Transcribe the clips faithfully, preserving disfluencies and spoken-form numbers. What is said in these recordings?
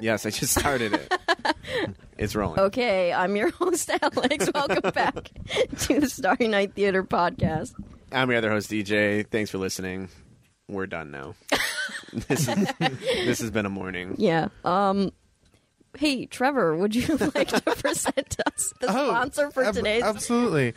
Yes, I just started it. It's rolling. Okay, I'm your host, Alex. Welcome back to the Starry Night Theater podcast. I'm your other host, D J. Thanks for listening. We're done now. this, is, this has been a morning. Yeah. Um. Hey, Trevor, would you like to present us the oh, sponsor for ab- today's? Absolutely.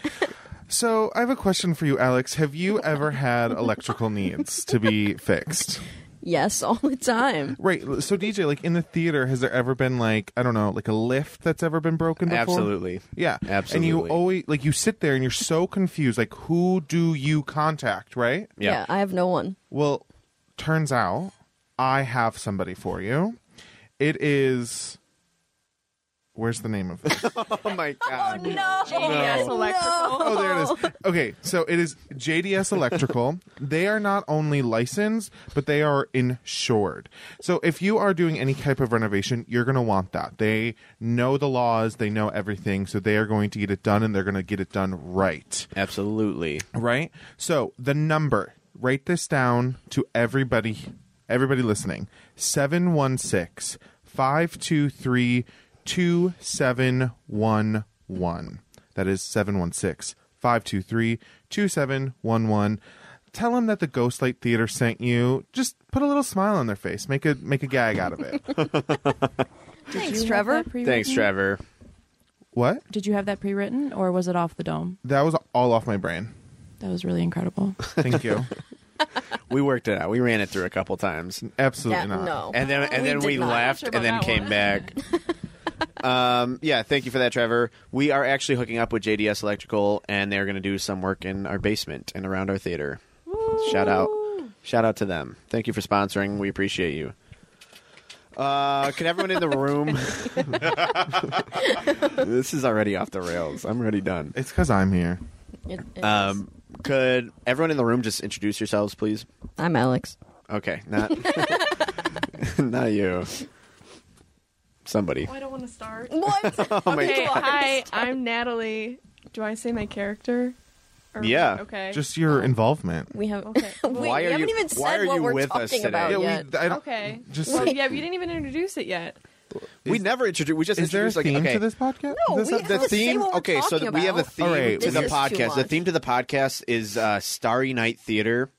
So I have a question for you, Alex. Have you ever had electrical needs to be fixed? Yes, all the time. Right. So, D J, like in the theater, has there ever been like, I don't know, like a lift that's ever been broken before? Absolutely. Yeah. Absolutely. And you always, like you sit there and you're so confused. Like, who do you contact, right? Yeah. Yeah, I have no one. Well, turns out I have somebody for you. It is... Where's the name of it? Oh, my God. Oh, no. J D S no. Electrical. No. Oh, there it is. Okay, so it is J D S Electrical. They are not only licensed, but they are insured. So if you are doing any type of renovation, you're going to want that. They know the laws. They know everything. So they are going to get it done, and they're going to get it done right. Absolutely. Right? So the number, write this down to everybody, everybody listening, seven one six, five two three, two seven one one. That is seven one six, five two three, two seven one one. Tell them that the Ghost Light Theater sent you. Just put a little smile on their face. Make a make a gag out of it. Thanks, Trevor. Thanks, Trevor. What? Did you have that pre-written, or was it off the dome? That was all off my brain. That was really incredible. Thank you. We worked it out. We ran it through a couple times. Absolutely that, not. No. And then and we then we left sure and then came one. back. Um, yeah, thank you for that, Trevor. We are actually hooking up with J D S Electrical, and they're going to do some work in our basement and around our theater. Woo. Shout out, shout out to them. Thank you for sponsoring. We appreciate you. Uh, can everyone in the room? This is already off the rails. I'm already done. It's because I'm here. It, it um, could everyone in the room just introduce yourselves, please? I'm Alex. Okay, not not you. Somebody. Oh, I don't want to start. What? Oh, okay, hi, I'm Natalie. Do I say my character? Or yeah. Okay. Just your involvement. We have. Okay. Wait, why we are haven't you, even said what we're talking about yeah, yet. We, I don't, okay. Just Wait, yeah, we didn't even introduce it yet. We is, never introduced. We just is introduced. Is there a theme like, okay, to this podcast? No, this we have the theme. Okay, so the, we have a theme right, to the podcast. The theme to the podcast is uh, Starry Night Theater.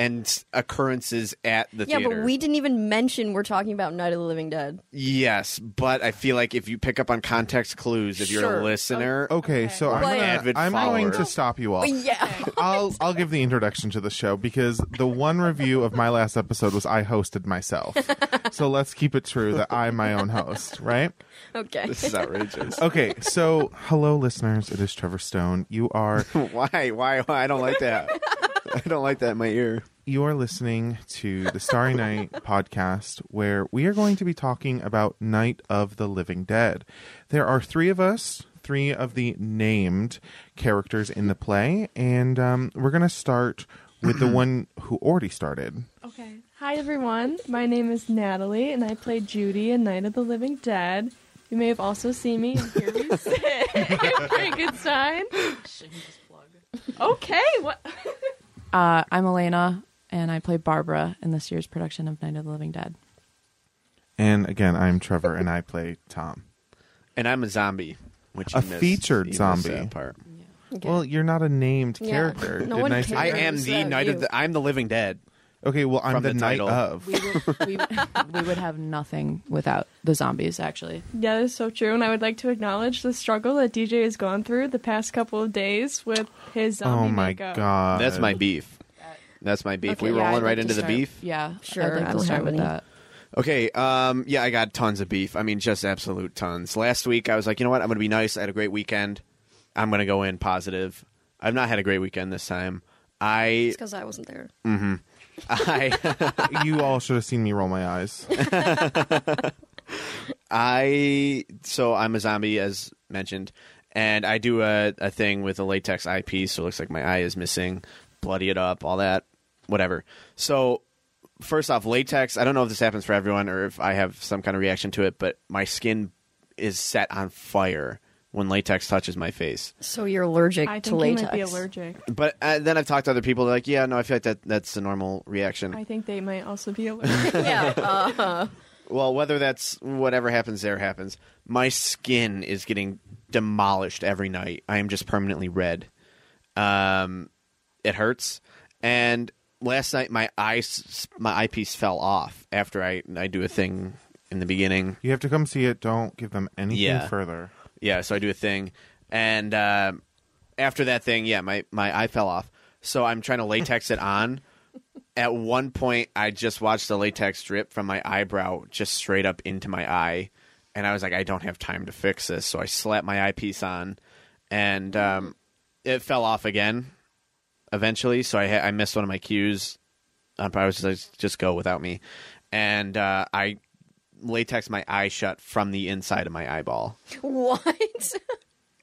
And occurrences at the yeah, theater. Yeah, but we didn't even mention we're talking about Night of the Living Dead. Yes, but I feel like if you pick up on context clues, if sure. you're a listener, okay. okay. So I'm, gonna, avid I'm going to stop you all. Yeah, I'll I'll give the introduction to the show because the one review of my last episode was I hosted myself. So let's keep it true that I'm my own host, right? Okay. This is outrageous. Okay, so hello, listeners. It is Trevor Stone. You are why why why I don't like that. I don't like that in my ear. You are listening to the Starry Night podcast, where we are going to be talking about Night of the Living Dead. There are three of us, three of the named characters in the play, and um, we're going to start with the one who already started. Okay. Hi, everyone. My name is Natalie, and I play Judy in Night of the Living Dead. You may have also seen me in Here We Sit in Frankenstein. Okay. What? Uh, I'm Elena, and I play Barbara in this year's production of Night of the Living Dead. And again, I'm Trevor, and I play Tom. And I'm a zombie, which a you missed, featured you zombie. Missed that part. Yeah. Okay. Well, you're not a named yeah. character. No one cares. I am the Night of the. I'm the Living Dead. Okay, well, I'm the, the night of. We would, we, we would have nothing without the zombies, actually. Yeah, that's so true. And I would like to acknowledge the struggle that D J has gone through the past couple of days with his zombie Oh, my makeup. God. That's my beef. That's my beef. Okay, we yeah, rolling I'd right like into start, the beef? Yeah, sure. I'd like to start with any. that. Okay, um, yeah, I got tons of beef. I mean, just absolute tons. Last week, I was like, you know what? I'm going to be nice. I had a great weekend. I'm going to go in positive. I've not had a great weekend this time. I... It's because I wasn't there. Mm-hmm. I you all should have seen me roll my eyes. I so I'm a zombie, as mentioned, and I do a, a thing with a latex eyepiece, so it looks like my eye is missing, bloody it up, all that, whatever. So first off, latex, I don't know if this happens for everyone or if I have some kind of reaction to it, but my skin is set on fire when latex touches my face. So you're allergic I to latex. I think you might be allergic. But uh, then I've talked to other people. They're like, yeah, no, I feel like that that's the normal reaction. I think they might also be allergic. yeah. Uh-huh. Well, whether that's whatever happens there happens. My skin is getting demolished every night. I am just permanently red. Um, it hurts. And last night my, eye, my eyepiece fell off after I, I do a thing in the beginning. You have to come see it. Don't give them anything yeah. further. Yeah, so I do a thing, and uh, after that thing, yeah, my, my eye fell off. So I'm trying to latex it on. At one point, I just watched the latex drip from my eyebrow just straight up into my eye, and I was like, I don't have time to fix this. So I slapped my eyepiece on, and um, it fell off again eventually. So I ha- I missed one of my cues. Um, I was just like, just go without me, and uh, I. latex my eye shut from the inside of my eyeball. What?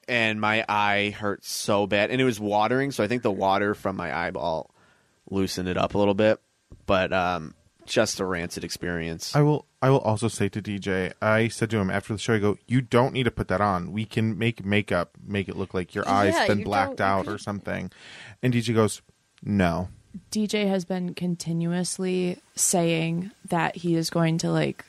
And my eye hurt so bad. And it was watering, so I think the water from my eyeball loosened it up a little bit. But um, just a rancid experience. I will I will also say to D J, I said to him after the show, I go, you don't need to put that on. We can make makeup, make it look like your eye's yeah, been you blacked out or something. And D J goes, no. D J has been continuously saying that he is going to, like,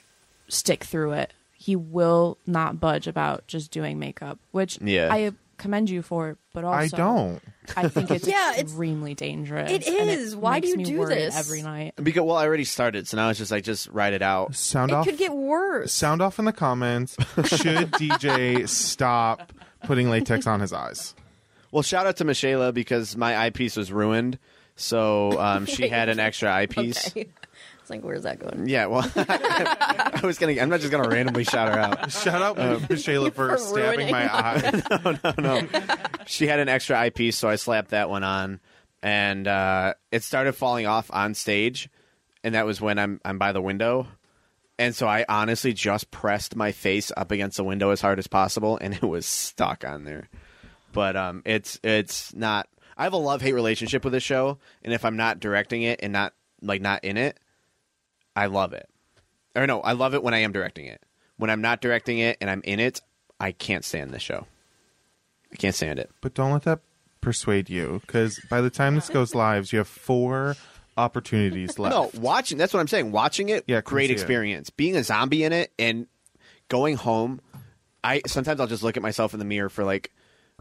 stick through it. He will not budge about just doing makeup, which yeah. I commend you for, but also I don't. I think it's yeah, extremely it's, dangerous. It is. It Why do you do this every night? Because well, I already started, so now it's just like just ride it out. Sound it off. It could get worse. Sound off in the comments. Should D J stop putting latex on his eyes? Well, shout out to Michaela because my eyepiece was ruined, so um, she had an extra eyepiece. Okay. Like, where's that going? Yeah, well, I was gonna. I'm not just gonna randomly shout her out. Shout out um, Michaela for, for stabbing my eye. no, no, no. She had an extra eyepiece, so I slapped that one on, and uh, it started falling off on stage, and that was when I'm I'm by the window, and so I honestly just pressed my face up against the window as hard as possible, and it was stuck on there. But um, it's it's not. I have a love-hate relationship with this show, and if I'm not directing it and not like not in it. I love it. Or no, I love it when I am directing it. When I'm not directing it and I'm in it, I can't stand this show. I can't stand it. But don't let that persuade you, because by the time this goes live, you have four opportunities left. No, watching, that's what I'm saying. Watching it, yeah, great experience. It. Being a zombie in it and going home, I sometimes I'll just look at myself in the mirror for like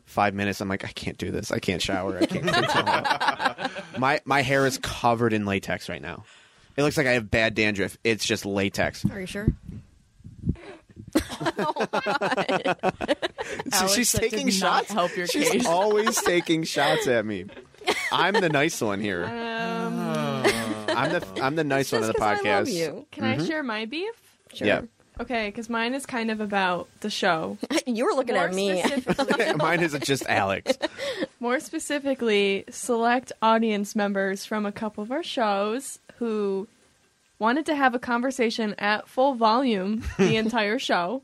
five minutes. I'm like, I can't do this. I can't shower. I can't. my My hair is covered in latex right now. It looks like I have bad dandruff. It's just latex. Are you sure? oh my God. So Alex, she's taking shots. Help your she's case. always taking shots at me. I'm the nice one here. Um, I'm the I'm the nice one on the podcast. I love you. Can mm-hmm. I share my beef? Sure. Yeah. Okay, because mine is kind of about the show. You were looking More at me. Mine isn't just Alex. More specifically, select audience members from a couple of our shows who wanted to have a conversation at full volume the entire show.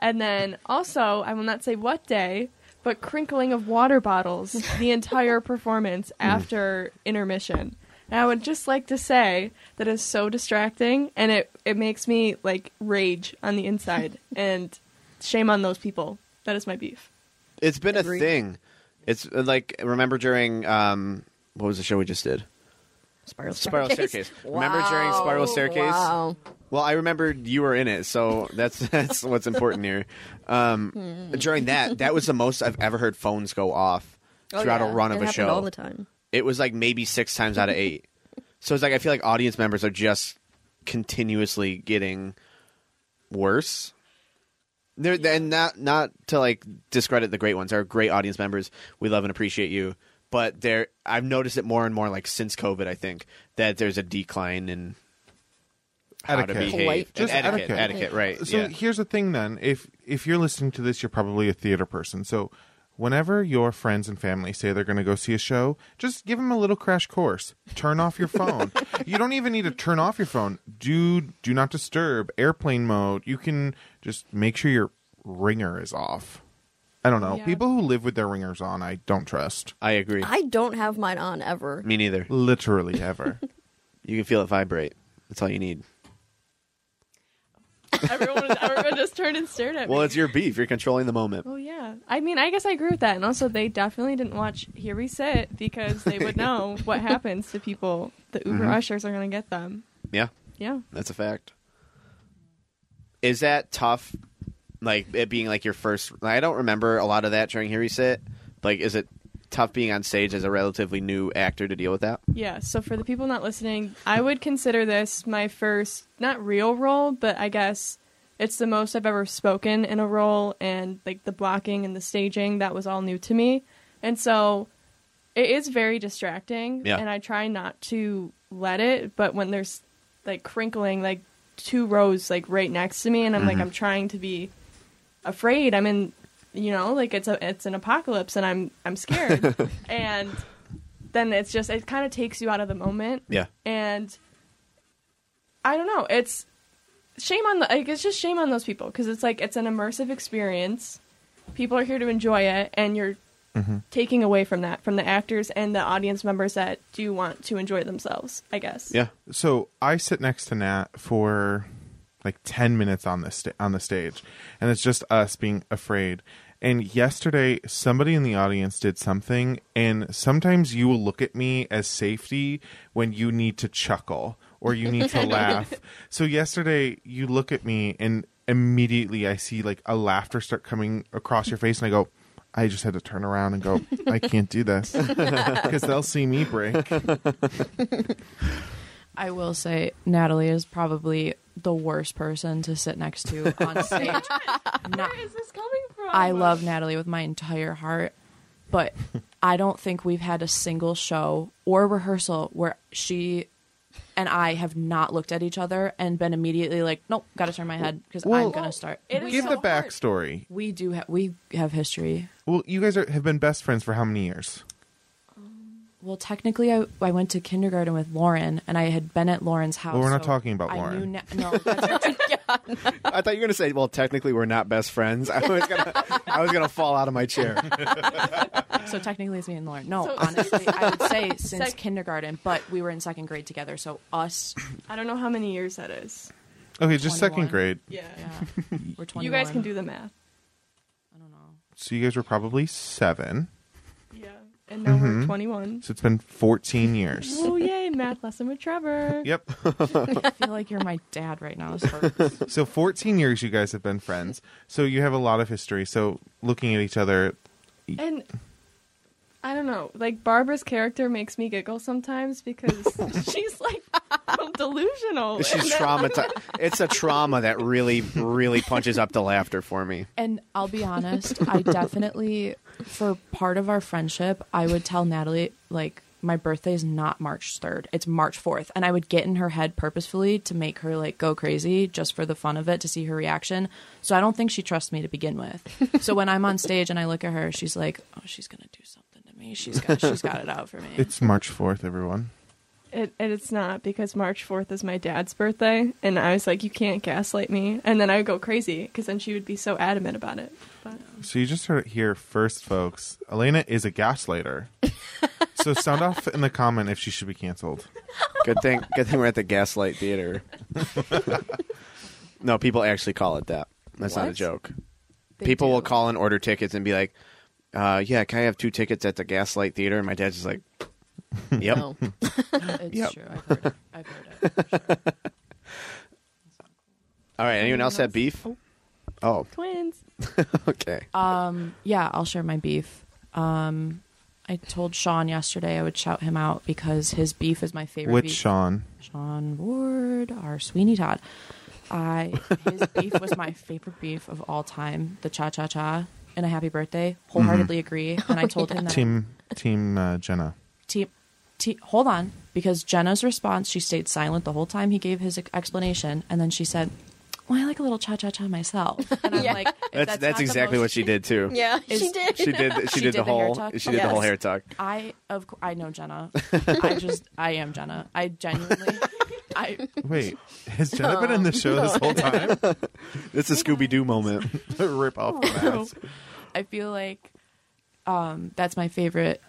And then also, I will not say what day, but crinkling of water bottles the entire performance after intermission. And I would just like to say that is so distracting, and it, it makes me, like, rage on the inside. And shame on those people. That is my beef. It's been Every- a thing. It's, like, remember during, um, what was the show we just did? Spiral Staircase. Spiral Staircase. Wow. Remember during Spiral Staircase? Wow. Well, I remember you were in it, so that's that's what's important here. Um, during that, that was the most I've ever heard phones go off throughout oh, yeah. a run it of a show. All the time. It was like maybe six times out of eight. So it's like I feel like audience members are just continuously getting worse. They're, and not not to like discredit the great ones. They're great audience members. We love and appreciate you. But there, I've noticed it more and more, like since COVID, I think that there's a decline in how etiquette. to behave, just etiquette, etiquette, etiquette, right? So yeah. Here's the thing, then, if if you're listening to this, you're probably a theater person. So whenever your friends and family say they're going to go see a show, just give them a little crash course. Turn off your phone. You don't even need to turn off your phone. Do do not disturb. Airplane mode. You can just make sure your ringer is off. I don't know. Yeah. People who live with their ringers on, I don't trust. I agree. I don't have mine on ever. Me neither. Literally ever. You can feel it vibrate. That's all you need. Everyone, everyone just turned and stared at me. Well, it's your beef. You're controlling the moment. Well, yeah. I mean, I guess I agree with that. And also, they definitely didn't watch Here We Sit because they would know what happens to people. The Uber mm-hmm. ushers are going to get them. Yeah. Yeah. That's a fact. Is that tough? Like it being like your first, I don't remember a lot of that during Here We Sit. Like, is it tough being on stage as a relatively new actor to deal with that? Yeah. So for the people not listening, I would consider this my first, not real role, but I guess it's the most I've ever spoken in a role, and like the blocking and the staging, that was all new to me. And so it is very distracting yeah. and I try not to let it, but when there's like crinkling, like two rows, like right next to me, and I'm mm-hmm. like, I'm trying to be afraid. I'm in, you know, like it's a it's an apocalypse, and I'm I'm scared, and then it's just it kind of takes you out of the moment. Yeah, and I don't know. It's shame on the like, it's just shame on those people because it's like it's an immersive experience. People are here to enjoy it, and you're mm-hmm. taking away from that from the actors and the audience members that do want to enjoy themselves. I guess. Yeah. So I sit next to Nat for like ten minutes on the, sta- on the stage. And it's just us being afraid. And yesterday, somebody in the audience did something. And sometimes you will look at me as safety when you need to chuckle or you need to laugh. So yesterday, you look at me and immediately I see like a laughter start coming across your face. And I go, I just had to turn around and go, I can't do this. Because they'll see me break. I will say Natalie is probably the worst person to sit next to on stage. Not, where is this coming from? I love Natalie with my entire heart, but I don't think we've had a single show or rehearsal where she and I have not looked at each other and been immediately like, nope, got to turn my head because well, I'm going to start. We, give so the backstory. Hard. We do. Ha- we have history. Well, you guys are, have been best friends for how many years? Well, technically, I, I went to kindergarten with Lauren, and I had been at Lauren's house. Well, we're not so talking about I Lauren. Na- no, that's not- yeah, no. I thought you were going to say, well, technically, we're not best friends. I was gonna, I was going to fall out of my chair. So technically, it's me and Lauren. No, so, honestly, I would say since sec- kindergarten, but we were in second grade together, so us. I don't know how many years that is. Okay, just second grade. Yeah. yeah. We're twenty-one. You guys can do the math. I don't know. So you guys were probably seven. Yeah. And now mm-hmm. we're twenty-one. So it's been fourteen years. Oh, yay. Math lesson with Trevor. Yep. I feel like you're my dad right now. So fourteen years you guys have been friends. So you have a lot of history. So looking at each other. And I don't know. Like Barbara's character makes me giggle sometimes because she's like delusional. She's traumatized. It's a trauma that really, really punches up the laughter for me. And I'll be honest. I definitely... For part of our friendship, I would tell Natalie, like, my birthday is not March third. It's March fourth. And I would get in her head purposefully to make her, like, go crazy just for the fun of it, to see her reaction. So I don't think she trusts me to begin with. So when I'm on stage and I look at her, she's like, oh, she's going to do something to me. She's got, she's got it out for me. It's March fourth, everyone. It, and it's not, because March fourth is my dad's birthday. And I was like, you can't gaslight me. And then I would go crazy because then she would be so adamant about it. But, um... So you just heard it here first, folks. Elena is a gaslighter. So sound off in the comment if she should be canceled. Good thing, good thing we're at the Gaslight Theater. No, people actually call it that. That's what? Not a joke. They people do. Will call and order tickets and be like, uh, yeah, can I have two tickets at the Gaslight Theater? And my dad's just like... Yep. No. It's yep. true. I've heard it. I've heard it. For sure. All right. Anyone, anyone else, else have beef? Oh. oh. Twins. Okay. Um. Yeah, I'll share my beef. Um, I told Sean yesterday I would shout him out because his beef is my favorite. Which beef. Sean? Sean Ward, our Sweeney Todd. I his beef was my favorite beef of all time. The Cha Cha Cha and A Happy Birthday. Wholeheartedly mm-hmm. agree. And I told oh, yeah. him that Team Team uh, Jenna. Team T- hold on, because Jenna's response, she stayed silent the whole time he gave his explanation, and then she said, well, I like a little cha-cha-cha myself. And I'm yeah. like, that's, that's, that's exactly what she did, too. Yeah, is, she did. She did, she she did, did the whole hair tuck. She did yes. the whole hair tuck. I, of, I know Jenna. I just, I am Jenna. I genuinely... I, Wait, has Jenna oh, been in the show no. this whole time? This is a Scooby-Doo moment. Rip off the mask. I feel like um, that's my favorite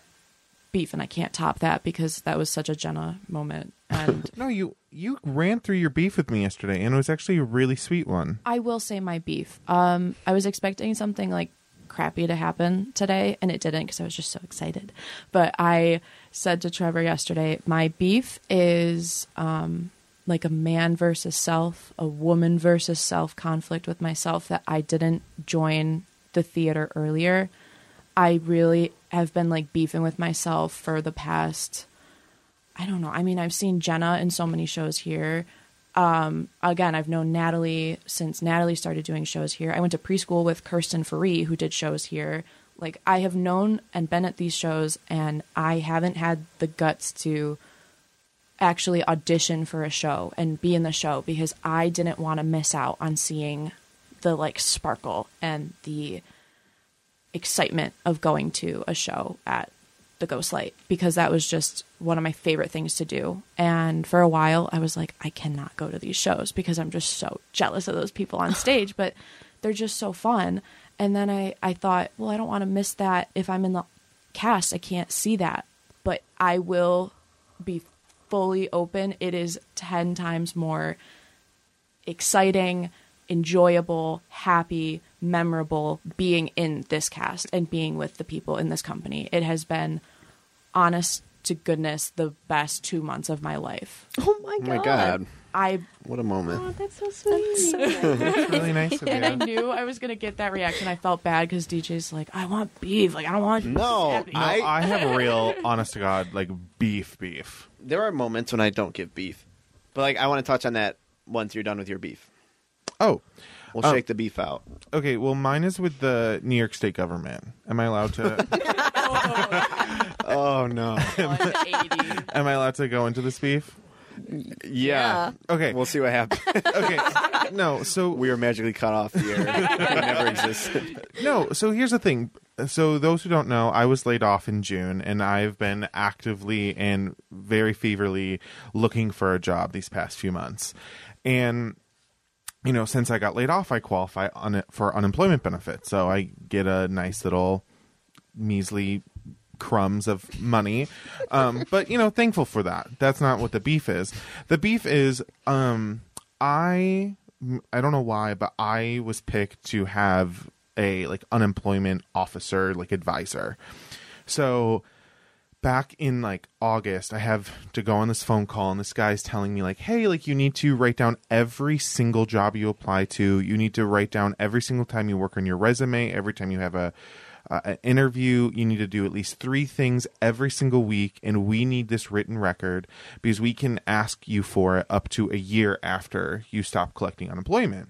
beef, and I can't top that because that was such a Jenna moment. And no, you you ran through your beef with me yesterday, and it was actually a really sweet one. I will say my beef. Um, I was expecting something like crappy to happen today, and it didn't because I was just so excited. But I said to Trevor yesterday, my beef is um, like a man versus self, a woman versus self conflict with myself that I didn't join the theater earlier. I really have been like beefing with myself for the past... I don't know. I mean, I've seen Jenna in so many shows here. Um, again, I've known Natalie since Natalie started doing shows here. I went to preschool with Kirsten Faree, who did shows here. Like, I have known and been at these shows, and I haven't had the guts to actually audition for a show and be in the show because I didn't want to miss out on seeing the, like, sparkle and the excitement of going to a show at the Ghost Light, because that was just one of my favorite things to do. And for a while I was like, I cannot go to these shows because I'm just so jealous of those people on stage, but they're just so fun. And then I, I thought, well, I don't want to miss that. If I'm in the cast, I can't see that, but I will be fully open. It is ten times more exciting, enjoyable, happy, memorable being in this cast and being with the people in this company. It has been, honest to goodness, the best two months of my life. Oh my god! Oh my god! I what a moment! Oh, that's so sweet. That's so nice. That's really nice of you. And I knew I was gonna get that reaction. I felt bad because D J's like, I want beef. Like I don't want. No, I I have real, honest to god, like beef, beef. There are moments when I don't give beef, but like I want to touch on that once you're done with your beef. Oh. We'll shake um, the beef out. Okay, well, mine is with the New York State government. Am I allowed to? oh, no. Am I allowed to go into this beef? Yeah. yeah. Okay. We'll see what happens. Okay. No, so... We were magically cut off the air. It never existed. No, so here's the thing. So those who don't know, I was laid off in June, and I've been actively and very feverly looking for a job these past few months. And... You know, since I got laid off, I qualify un- for unemployment benefits. So I get a nice little measly crumbs of money. Um, but, you know, thankful for that. That's not what the beef is. The beef is um, I I don't know why, but I was picked to have a, like, unemployment officer, like, advisor. So... Back in, like, August, I have to go on this phone call, and this guy's telling me, like, hey, like, you need to write down every single job you apply to. You need to write down every single time you work on your resume, every time you have a uh, an interview. You need to do at least three things every single week, and we need this written record because we can ask you for it up to a year after you stop collecting unemployment.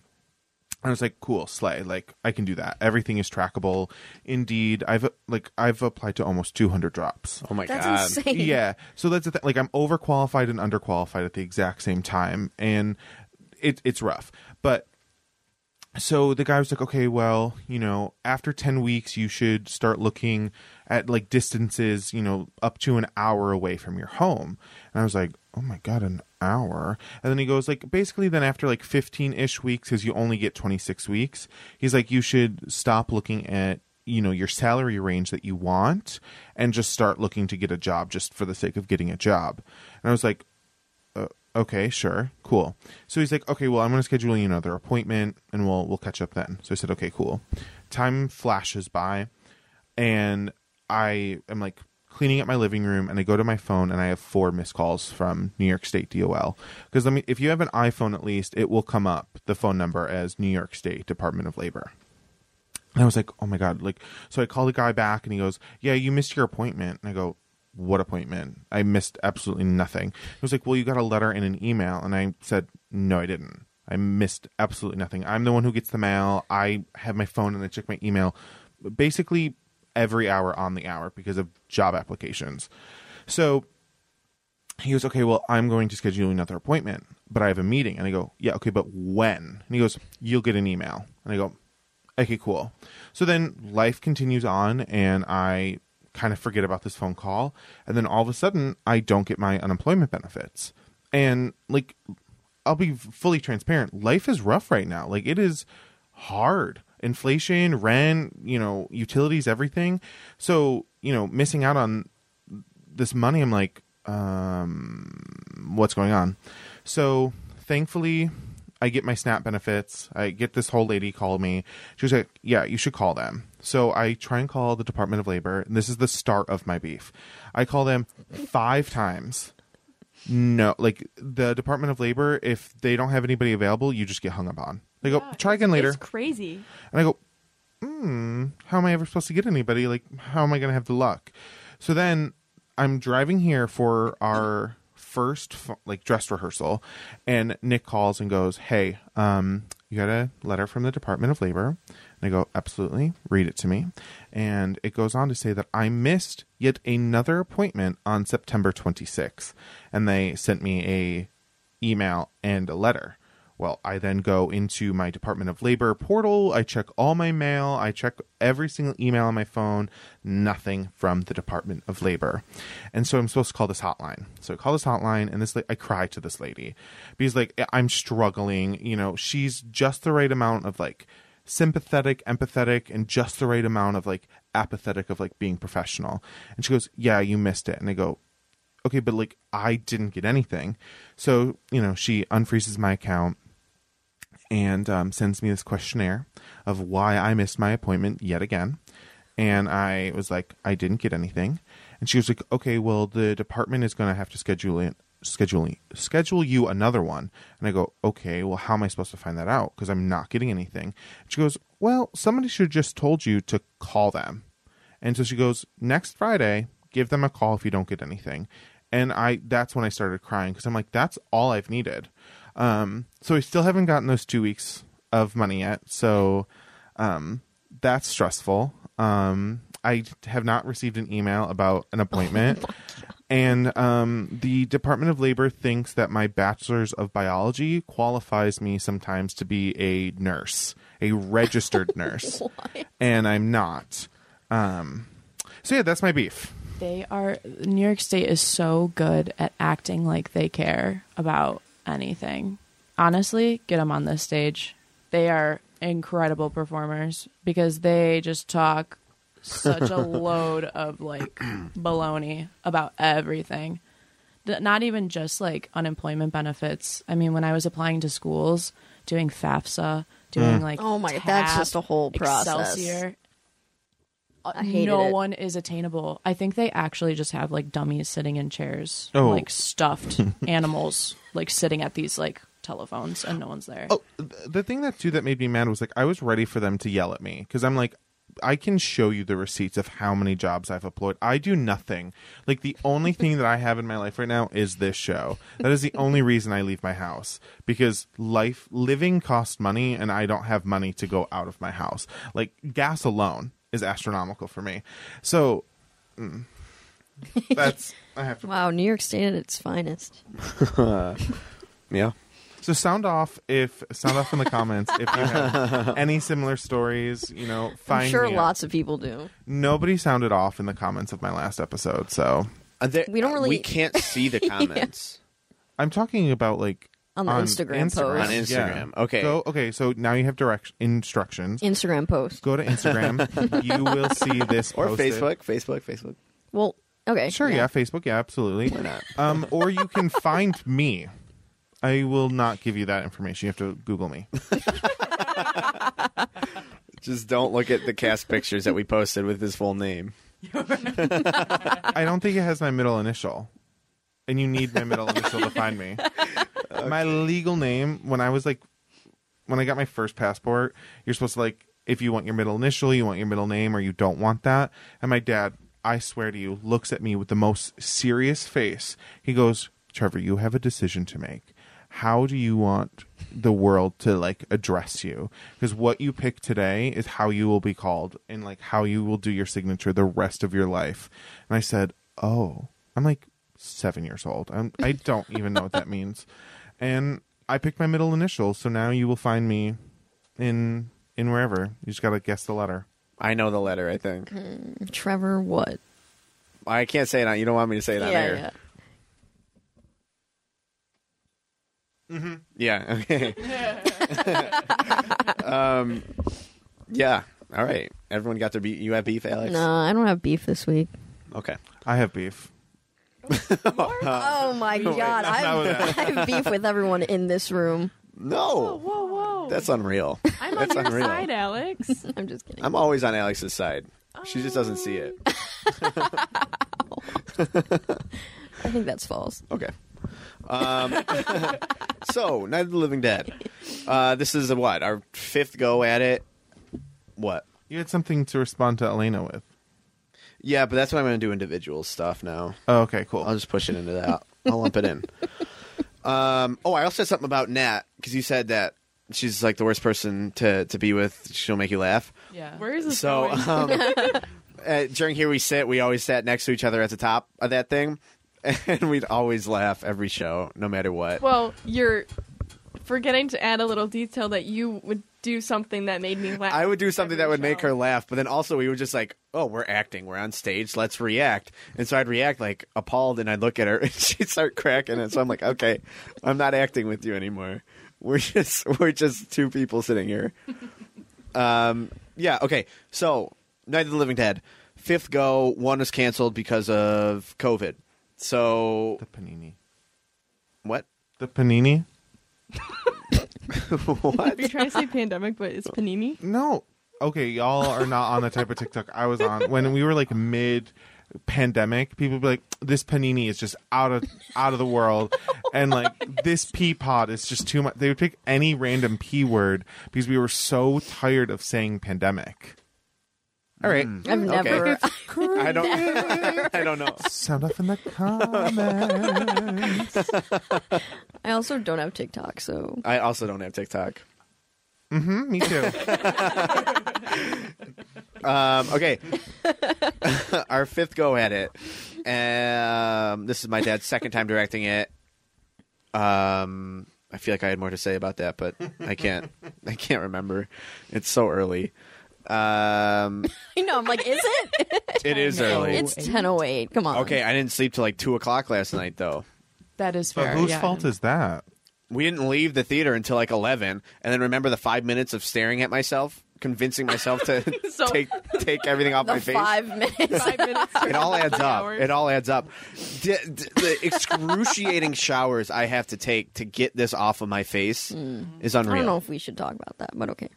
I was like, cool, slay. Like, I can do that. Everything is trackable. Indeed, I've like I've applied to almost two hundred jobs. Oh my god, that's insane. Yeah. So that's the thing. Like, I'm overqualified and underqualified at the exact same time, and it it's rough. But so the guy was like, okay, well, you know, after ten weeks, you should start looking at like distances, you know, up to an hour away from your home. And I was like, oh my god, an hour. And then he goes like, basically then after like fifteen-ish weeks, because you only get twenty-six weeks, he's like, you should stop looking at, you know, your salary range that you want and just start looking to get a job just for the sake of getting a job. And I was like, uh, okay, sure, cool. So he's like, okay, well, I'm going to schedule you another appointment and we'll we'll catch up then. So I said, okay, cool. Time flashes by and I am like cleaning up my living room, and I go to my phone, and I have four missed calls from New York State D O L. Because I mean, if you have an iPhone, at least it will come up the phone number as New York State Department of Labor. And I was like, oh my God. Like, so I called the guy back and he goes, yeah, you missed your appointment. And I go, what appointment? I missed absolutely nothing. He was like, well, you got a letter and an email. And I said, no, I didn't. I missed absolutely nothing. I'm the one who gets the mail. I have my phone and I check my email basically every hour on the hour because of job applications. So he goes, okay, well, I'm going to schedule another appointment, but I have a meeting. And I go, yeah, okay, but when? And he goes, you'll get an email. And I go, okay, cool. So then life continues on and I kind of forget about this phone call. And then all of a sudden I don't get my unemployment benefits. And like, I'll be fully transparent. Life is rough right now. Like, it is hard. Inflation, rent, you know, utilities, everything. So, you know, missing out on this money, I'm like, um, what's going on? So thankfully I get my SNAP benefits. I get this whole lady call me. She was like, yeah, you should call them. So I try and call the Department of Labor. And this is the start of my beef. I call them five times. No, like the Department of Labor, if they don't have anybody available, you just get hung up on. They go, yeah, try again later. It's crazy. And I go, hmm, how am I ever supposed to get anybody? Like, how am I going to have the luck? So then I'm driving here for our first like dress rehearsal. And Nick calls and goes, hey, um, you got a letter from the Department of Labor? And I go, absolutely. Read it to me. And it goes on to say that I missed yet another appointment on September twenty-sixth. And they sent me a email and a letter. Well, I then go into my Department of Labor portal. I check all my mail. I check every single email on my phone. Nothing from the Department of Labor. And so I'm supposed to call this hotline. So I call this hotline, and this la- I cry to this lady. Because, like, I'm struggling. You know, she's just the right amount of, like, sympathetic, empathetic, and just the right amount of, like, apathetic of, like, being professional. And she goes, yeah, you missed it. And I go, okay, but, like, I didn't get anything. So, you know, she unfreezes my account and um, sends me this questionnaire of why I missed my appointment yet again. And I was like, I didn't get anything. And she was like, okay, well, the department is going to have to schedule it. scheduling schedule you another one. And I go, okay, well, how am I supposed to find that out? Because I'm not getting anything. And she goes, well, somebody should have just told you to call them. And so she goes, next Friday, give them a call if you don't get anything. And I that's when I started crying, because I'm like, that's all I've needed. Um so I still haven't gotten those two weeks of money yet, so um that's stressful. um I have not received an email about an appointment. And um, the Department of Labor thinks that my bachelor's of biology qualifies me sometimes to be a nurse, a registered nurse. And I'm not. Um, so, yeah, that's my beef. They are – New York State is so good at acting like they care about anything. Honestly, get them on this stage. They are incredible performers because they just talk – such a load of like baloney about everything. Not even just like unemployment benefits. I mean, when I was applying to schools, doing FAFSA, doing mm. like oh my, T A P, that's just a whole process. Excelsior, I hated no it. One is attainable. I think they actually just have like dummies sitting in chairs, oh. like stuffed animals, like sitting at these like telephones, and no one's there. Oh, the thing that too that made me mad was like I was ready for them to yell at me because I'm like, I can show you the receipts of how many jobs I've employed. I do nothing. Like, the only thing that I have in my life right now is this show. That is the only reason I leave my house, because life, living costs money, and I don't have money to go out of my house. Like, gas alone is astronomical for me. So, mm, that's, I have to. Wow, New York State at its finest. Yeah. So sound off if sound off in the comments if you have any similar stories, you know, find I'm sure me lots out. Of people do. Nobody sounded off in the comments of my last episode, so uh, there, we don't really we can't see the comments. Yeah. I'm talking about like on the on Instagram, Instagram post. On Instagram. Yeah. Okay. Go, okay, so now you have direct instructions. Instagram post. Go to Instagram. You will see this or posted. Facebook, Facebook, Facebook. Well, okay. Sure, yeah, yeah Facebook, yeah, absolutely. Why not? Um or you can find me. I will not give you that information. You have to Google me. Just don't look at the cast pictures that we posted with his full name. I don't think it has my middle initial. And you need my middle initial to find me. Okay. My legal name, when I was like, when I got my first passport, you're supposed to like, if you want your middle initial, you want your middle name, or you don't want that. And my dad, I swear to you, looks at me with the most serious face. He goes, Trevor, you have a decision to make. How do you want the world to, like, address you? Because what you pick today is how you will be called and, like, how you will do your signature the rest of your life. And I said, oh, I'm like seven years old. I'm, I don't even know what that means. And I picked my middle initial. So now you will find me in in wherever. You just got to guess the letter. I know the letter, I think. Mm, Trevor what? I can't say it on. You don't want me to say it on yeah, air. Yeah. Mm-hmm. Yeah. Okay. um, yeah. All right. Everyone got their beef. You have beef, Alex? No, I don't have beef this week. Okay. I have beef. Oh my God! Wait, I, have, I have beef with everyone in this room. No. Whoa, whoa, whoa! That's unreal. I'm That's on your unreal. side, Alex. I'm just kidding. I'm always on Alex's side. Oh. She just doesn't see it. I think that's false. Okay. um so Night of the Living Dead, uh this is a, what our fifth go at it. What you had something to respond to Elena with. Yeah, but that's what I'm going to do, individual stuff now. Oh, okay, cool. I'll just push it into that. I'll lump it in. um oh I also said something about Nat, because you said that she's like the worst person to to be with. She'll make you laugh. Yeah, where is this so going? um uh, during Here We Sit, we always sat next to each other at the top of that thing. And we'd always laugh every show, no matter what. Well, you're forgetting to add a little detail that you would do something that made me laugh. I would do something that would show. Make her laugh, but then also we were just like, oh, we're acting. We're on stage. Let's react. And so I'd react like appalled, and I'd look at her, and she'd start cracking. And so I'm like, okay, I'm not acting with you anymore. We're just we're just two people sitting here. um, yeah, okay. So Night of the Living Dead. Fifth go. One was canceled because of COVID. So the panini. What? The panini? What? You're trying to say pandemic, but it's panini? No. Okay, y'all are not on the type of TikTok I was on. When we were like mid pandemic, people would be like, this panini is just out of out of the world. And like, this pea pod is just too much. They would pick any random P word because we were so tired of saying pandemic. All right. Mm. I've never. Okay. It's I don't. I don't know. Sound off in the comments. I also don't have TikTok, so. I also don't have TikTok. Mm-hmm. Me too. um, okay. Our fifth go at it. Um, this is my dad's second time directing it. Um, I feel like I had more to say about that, but I can't. I can't remember. It's so early. Um, you know, I'm like, is it? It is early. It's ten oh eight. Come on. Okay, I didn't sleep till like two o'clock last night, though. That is fair. But whose yeah. fault is that? We didn't leave the theater until like eleven, and then remember the five minutes of staring at myself, convincing myself to so, take take everything off the my face. Five minutes. Five minutes. It all adds up. Hours. It all adds up. D- d- the excruciating showers I have to take to get this off of my face mm. is unreal. I don't know if we should talk about that, but okay.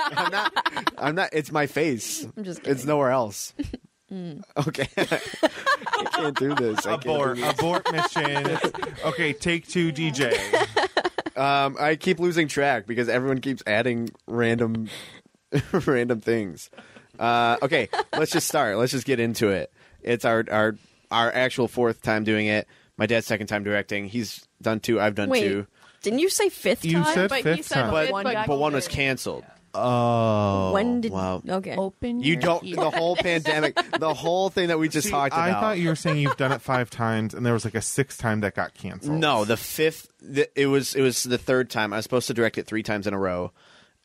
I'm not. I'm not. It's my face. I'm just kidding. It's nowhere else. Mm. Okay. I can't do this. I abort. Do this. Abort mission. Okay. Take two, D J. Um, I keep losing track because everyone keeps adding random, random things. Uh, okay. Let's just start. Let's just get into it. It's our our our actual fourth time doing it. My dad's second time directing. He's done two. I've done Wait. two. Didn't you say fifth time? You said but fifth he said time. But, one, but, but one was canceled. Oh. When did... Wow. Okay. Open you don't... Ears. The whole pandemic... The whole thing that we just See, talked about. I thought you were saying you've done it five times, and there was like a sixth time that got canceled. No, the fifth... The, it was It was the third time. I was supposed to direct it three times in a row,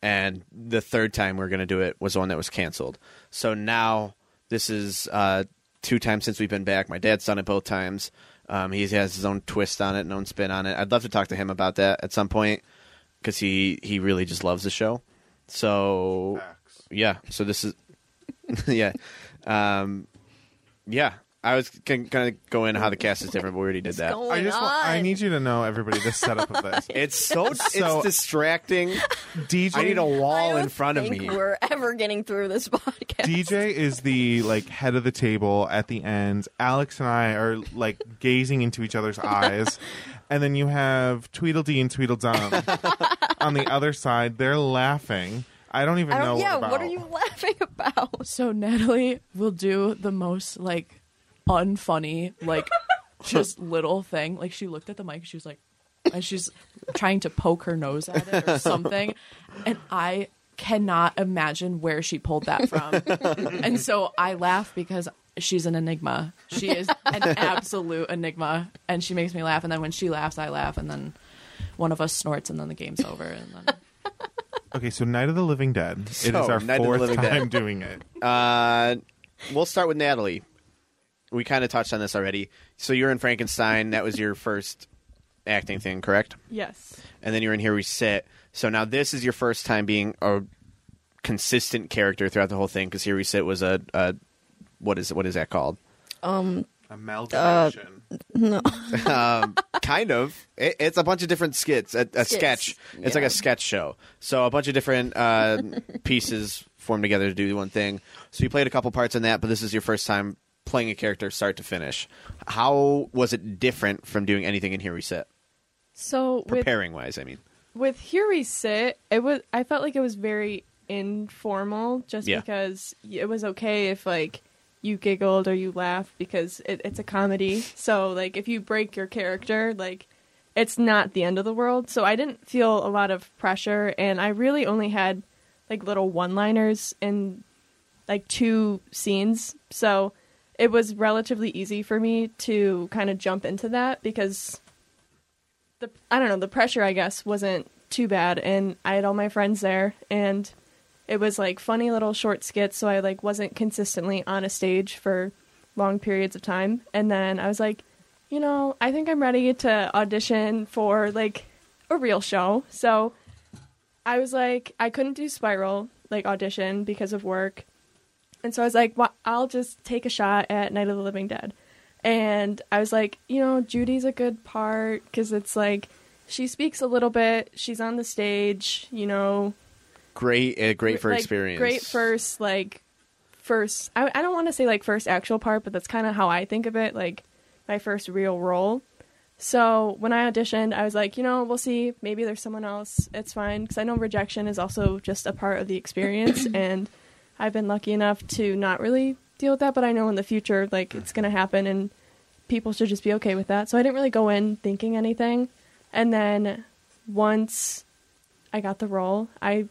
and the third time we were going to do it was the one that was canceled. So now this is uh, two times since we've been back. My dad's done it both times. Um, he has his own twist on it, and own spin on it. I'd love to talk to him about that at some point because he, he really just loves the show. So, Facts. yeah. So this is, yeah. Um, yeah. I was going to go into how the cast is different, but we already did that. I just want, I need you to know, everybody, the setup of this. It's so, so it's distracting. D J, I need a wall in front of me. I don't think we're ever getting through this podcast. D J is the like head of the table at the end. Alex and I are like gazing into each other's eyes. And then you have Tweedledee and Tweedledum on the other side, they're laughing. I don't even I don't, know yeah, what about. Yeah, what are you laughing about? So Natalie will do the most, like, unfunny, like, just little thing. Like, she looked at the mic and she was like, and she's trying to poke her nose at it or something. And I cannot imagine where she pulled that from. And so I laugh because she's an enigma. She is an absolute enigma. And she makes me laugh. And then when she laughs, I laugh. And then one of us snorts and then the game's over. And then... Okay, so Night of the Living Dead. It so, is our Night fourth time Dead. doing it. Uh, we'll start with Natalie. We kind of touched on this already. So you're in Frankenstein. That was your first acting thing, correct? Yes. And then you're in Here We Sit. So now this is your first time being a consistent character throughout the whole thing, because Here We Sit was a, a what is what is that called? Um, a malfunction. Uh, no. um, kind of. It, it's a bunch of different skits. A, a skits. sketch. It's yeah. like a sketch show. So a bunch of different uh, pieces form together to do one thing. So you played a couple parts in that, but this is your first time playing a character start to finish. How was it different from doing anything in Here We Sit? So preparing wise, I mean. With Here We Sit, it was. I felt like it was very informal, just yeah. because it was okay if like. you giggled or you laughed because it, it's a comedy. So, like, if you break your character, like, it's not the end of the world. So I didn't feel a lot of pressure, and I really only had, like, little one-liners in, like, two scenes. So it was relatively easy for me to kind of jump into that because, the I don't know, the pressure, I guess, wasn't too bad. And I had all my friends there, and... it was, like, funny little short skits, so I, like, wasn't consistently on a stage for long periods of time. And then I was like, you know, I think I'm ready to audition for, like, a real show. So I was like, I couldn't do Spiral, like, audition because of work. And so I was like, well, I'll just take a shot at Night of the Living Dead. And I was like, you know, Judy's a good part because it's, like, she speaks a little bit. She's on the stage, you know... Great, uh, great for like, experience. Great first, like, first, I, I don't want to say, like, first actual part, but that's kind of how I think of it, like, my first real role. So when I auditioned, I was like, you know, we'll see. Maybe there's someone else. It's fine. Because I know rejection is also just a part of the experience, and I've been lucky enough to not really deal with that, but I know in the future, like, it's going to happen, and people should just be okay with that. So I didn't really go in thinking anything. And then once I got the role, I...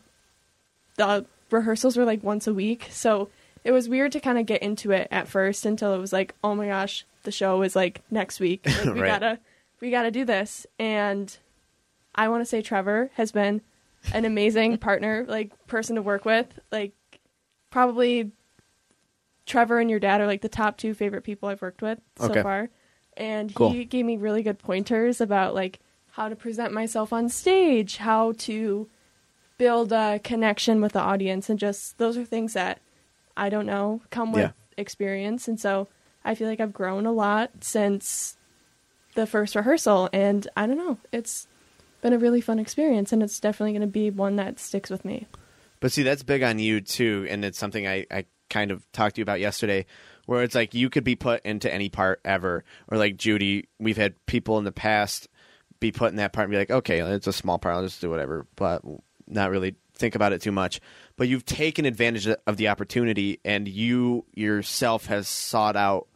the rehearsals were like once a week, so it was weird to kind of get into it at first until it was like, oh my gosh, the show is like next week. Like, we right. gotta, we gotta do this. And I want to say Trevor has been an amazing partner, like person to work with. Like probably Trevor and your dad are like the top two favorite people I've worked with okay. so far. And cool. he gave me really good pointers about like how to present myself on stage, how to build a connection with the audience, and just those are things that I don't know come with yeah. experience. And so I feel like I've grown a lot since the first rehearsal, and I don't know, it's been a really fun experience, and it's definitely going to be one that sticks with me. But see, that's big on you too, and it's something I, I kind of talked to you about yesterday, where it's like you could be put into any part ever, or like Judy, we've had people in the past be put in that part and be like, okay, it's a small part, I'll just do whatever, but not really think about it too much. But you've taken advantage of the opportunity, and you yourself has sought out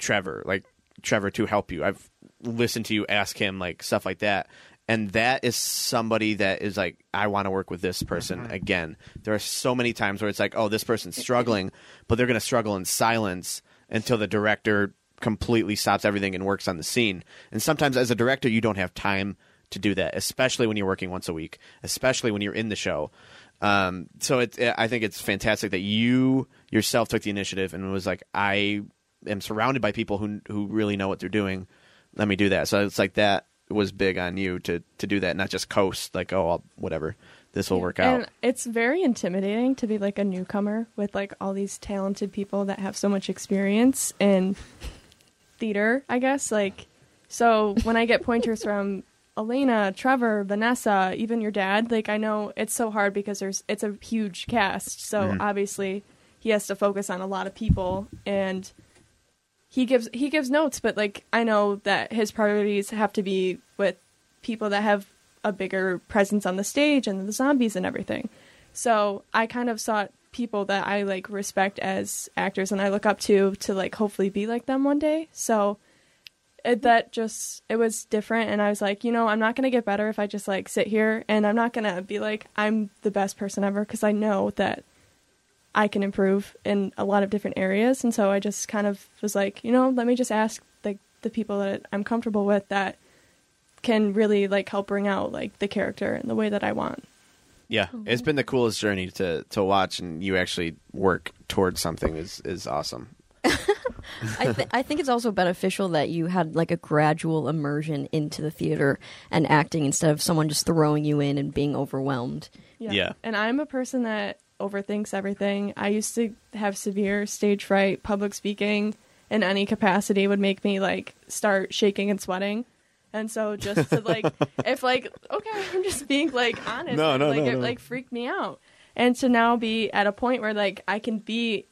Trevor, like Trevor to help you. I've listened to you ask him like stuff like that. And that is somebody that is like, I want to work with this person again. There are so many times where it's like, oh, this person's struggling, but they're going to struggle in silence until the director completely stops everything and works on the scene. And sometimes as a director, you don't have time to do that, especially when you're working once a week, especially when you're in the show. Um, so it, it, I think it's fantastic that you yourself took the initiative and was like, I am surrounded by people who who really know what they're doing. Let me do that. So it's like that was big on you to to do that, not just coast like, oh, I'll, whatever, this will work out. And it's very intimidating to be like a newcomer with like all these talented people that have so much experience in theater, I guess. Like, so when I get pointers from Elena, Trevor, Vanessa, even your dad, like I know it's so hard because there's it's a huge cast, so mm-hmm. obviously he has to focus on a lot of people, and he gives he gives notes, but like I know that his priorities have to be with people that have a bigger presence on the stage and the zombies and everything. So I kind of saw people that I like respect as actors and I look up to to like hopefully be like them one day. So it, that just it was different, and I was like, you know, I'm not gonna get better if I just like sit here, and I'm not gonna be like I'm the best person ever, because I know that I can improve in a lot of different areas. And so I just kind of was like, you know, let me just ask like the people that I'm comfortable with that can really like help bring out like the character in the way that I want. Yeah, it's been the coolest journey to, to watch, and you actually work towards something is, is awesome. I, th- I think it's also beneficial that you had like a gradual immersion into the theater and acting instead of someone just throwing you in and being overwhelmed. Yeah, yeah. And I'm a person that overthinks everything. I used to have severe stage fright. Public speaking in any capacity would make me like start shaking and sweating. And so just to, like, if, like, okay, I'm just being, like, honest. No, no, like, no, it, no. like, freaked me out. And to now be at a point where, like, I can be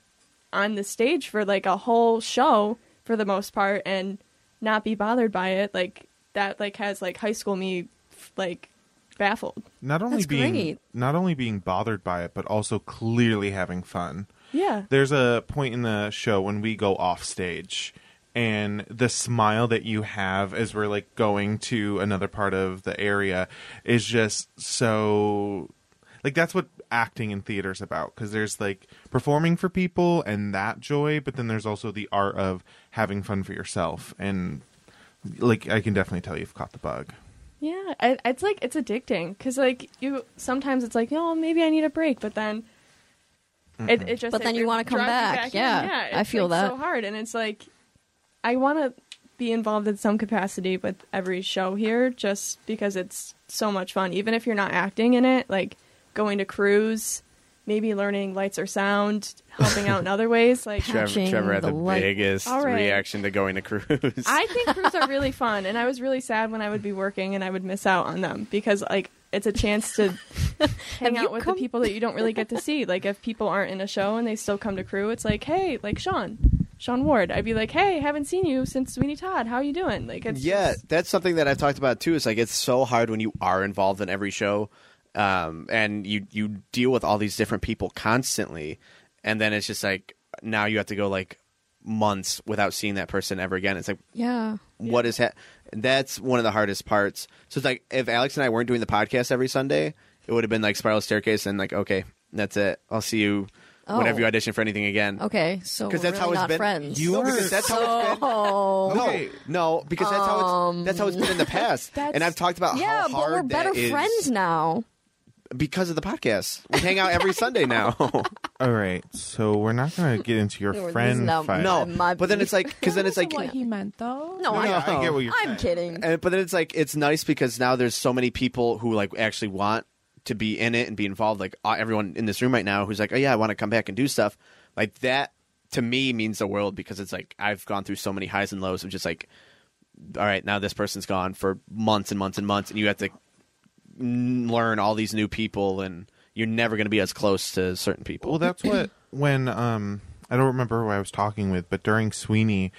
on the stage for, like, a whole show for the most part and not be bothered by it, like, that, like, has, like, high school me, like, baffled. Not only That's being great. Not only being bothered by it, but also clearly having fun. Yeah. There's a point in the show when we go off stage. And the smile that you have as we're, like, going to another part of the area is just so... Like, that's what acting in theater is about. Because there's, like, performing for people and that joy. But then there's also the art of having fun for yourself. And, like, I can definitely tell you've caught the bug. Yeah. I, it's, like, it's addicting. Because, like, you sometimes it's like, oh, maybe I need a break. But then... Mm-hmm. It, it just, but it, then you want to come back. back. Yeah. yeah I feel like, that. It's so hard. And it's, like... I want to be involved in some capacity with every show here just because it's so much fun. Even if you're not acting in it, like going to crews, maybe learning lights or sound, helping out in other ways. Like Trevor, Trevor had the, the biggest right. reaction to going to crews. I think crews are really fun, and I was really sad when I would be working and I would miss out on them because like it's a chance to hang out with come- the people that you don't really get to see. Like if people aren't in a show and they still come to crew, it's like, hey, like Sean. Sean Ward, I'd be like, hey, haven't seen you since Sweeney Todd. How are you doing? Like, it's Yeah, just... that's something that I've talked about, too. It's like it's so hard when you are involved in every show um, and you, you deal with all these different people constantly. And then it's just like now you have to go like months without seeing that person ever again. It's like, yeah, what yeah. is ha- that's one of the hardest parts. So it's like if Alex and I weren't doing the podcast every Sunday, it would have been like Spiral Staircase and like, OK, that's it. I'll see you. Oh. Whenever you audition for anything again. Okay, so we're that's really how it's not been. friends. You no, because that's so... how it's been. Okay. No, no, because that's how it's that's how it's been in the past. And I've talked about yeah, how hard that Yeah, but we're better is friends now. Because of the podcast. We hang out every Sunday now. All right, so we're not going to get into your no, friend no, fight. No, my but then it's like... Because then it's like... what he meant, though. No, no I, no, I get what you're I'm saying. I'm kidding. And, but then it's like, it's nice because now there's so many people who like actually want to be in it and be involved, like everyone in this room right now who's like, oh yeah, I want to come back and do stuff like that, to me means the world, because it's like I've gone through so many highs and lows of just like, all right, now this person's gone for months and months and months, and you have to learn all these new people, and you're never going to be as close to certain people. Well, that's what when um I don't remember who I was talking with, but during Sweeney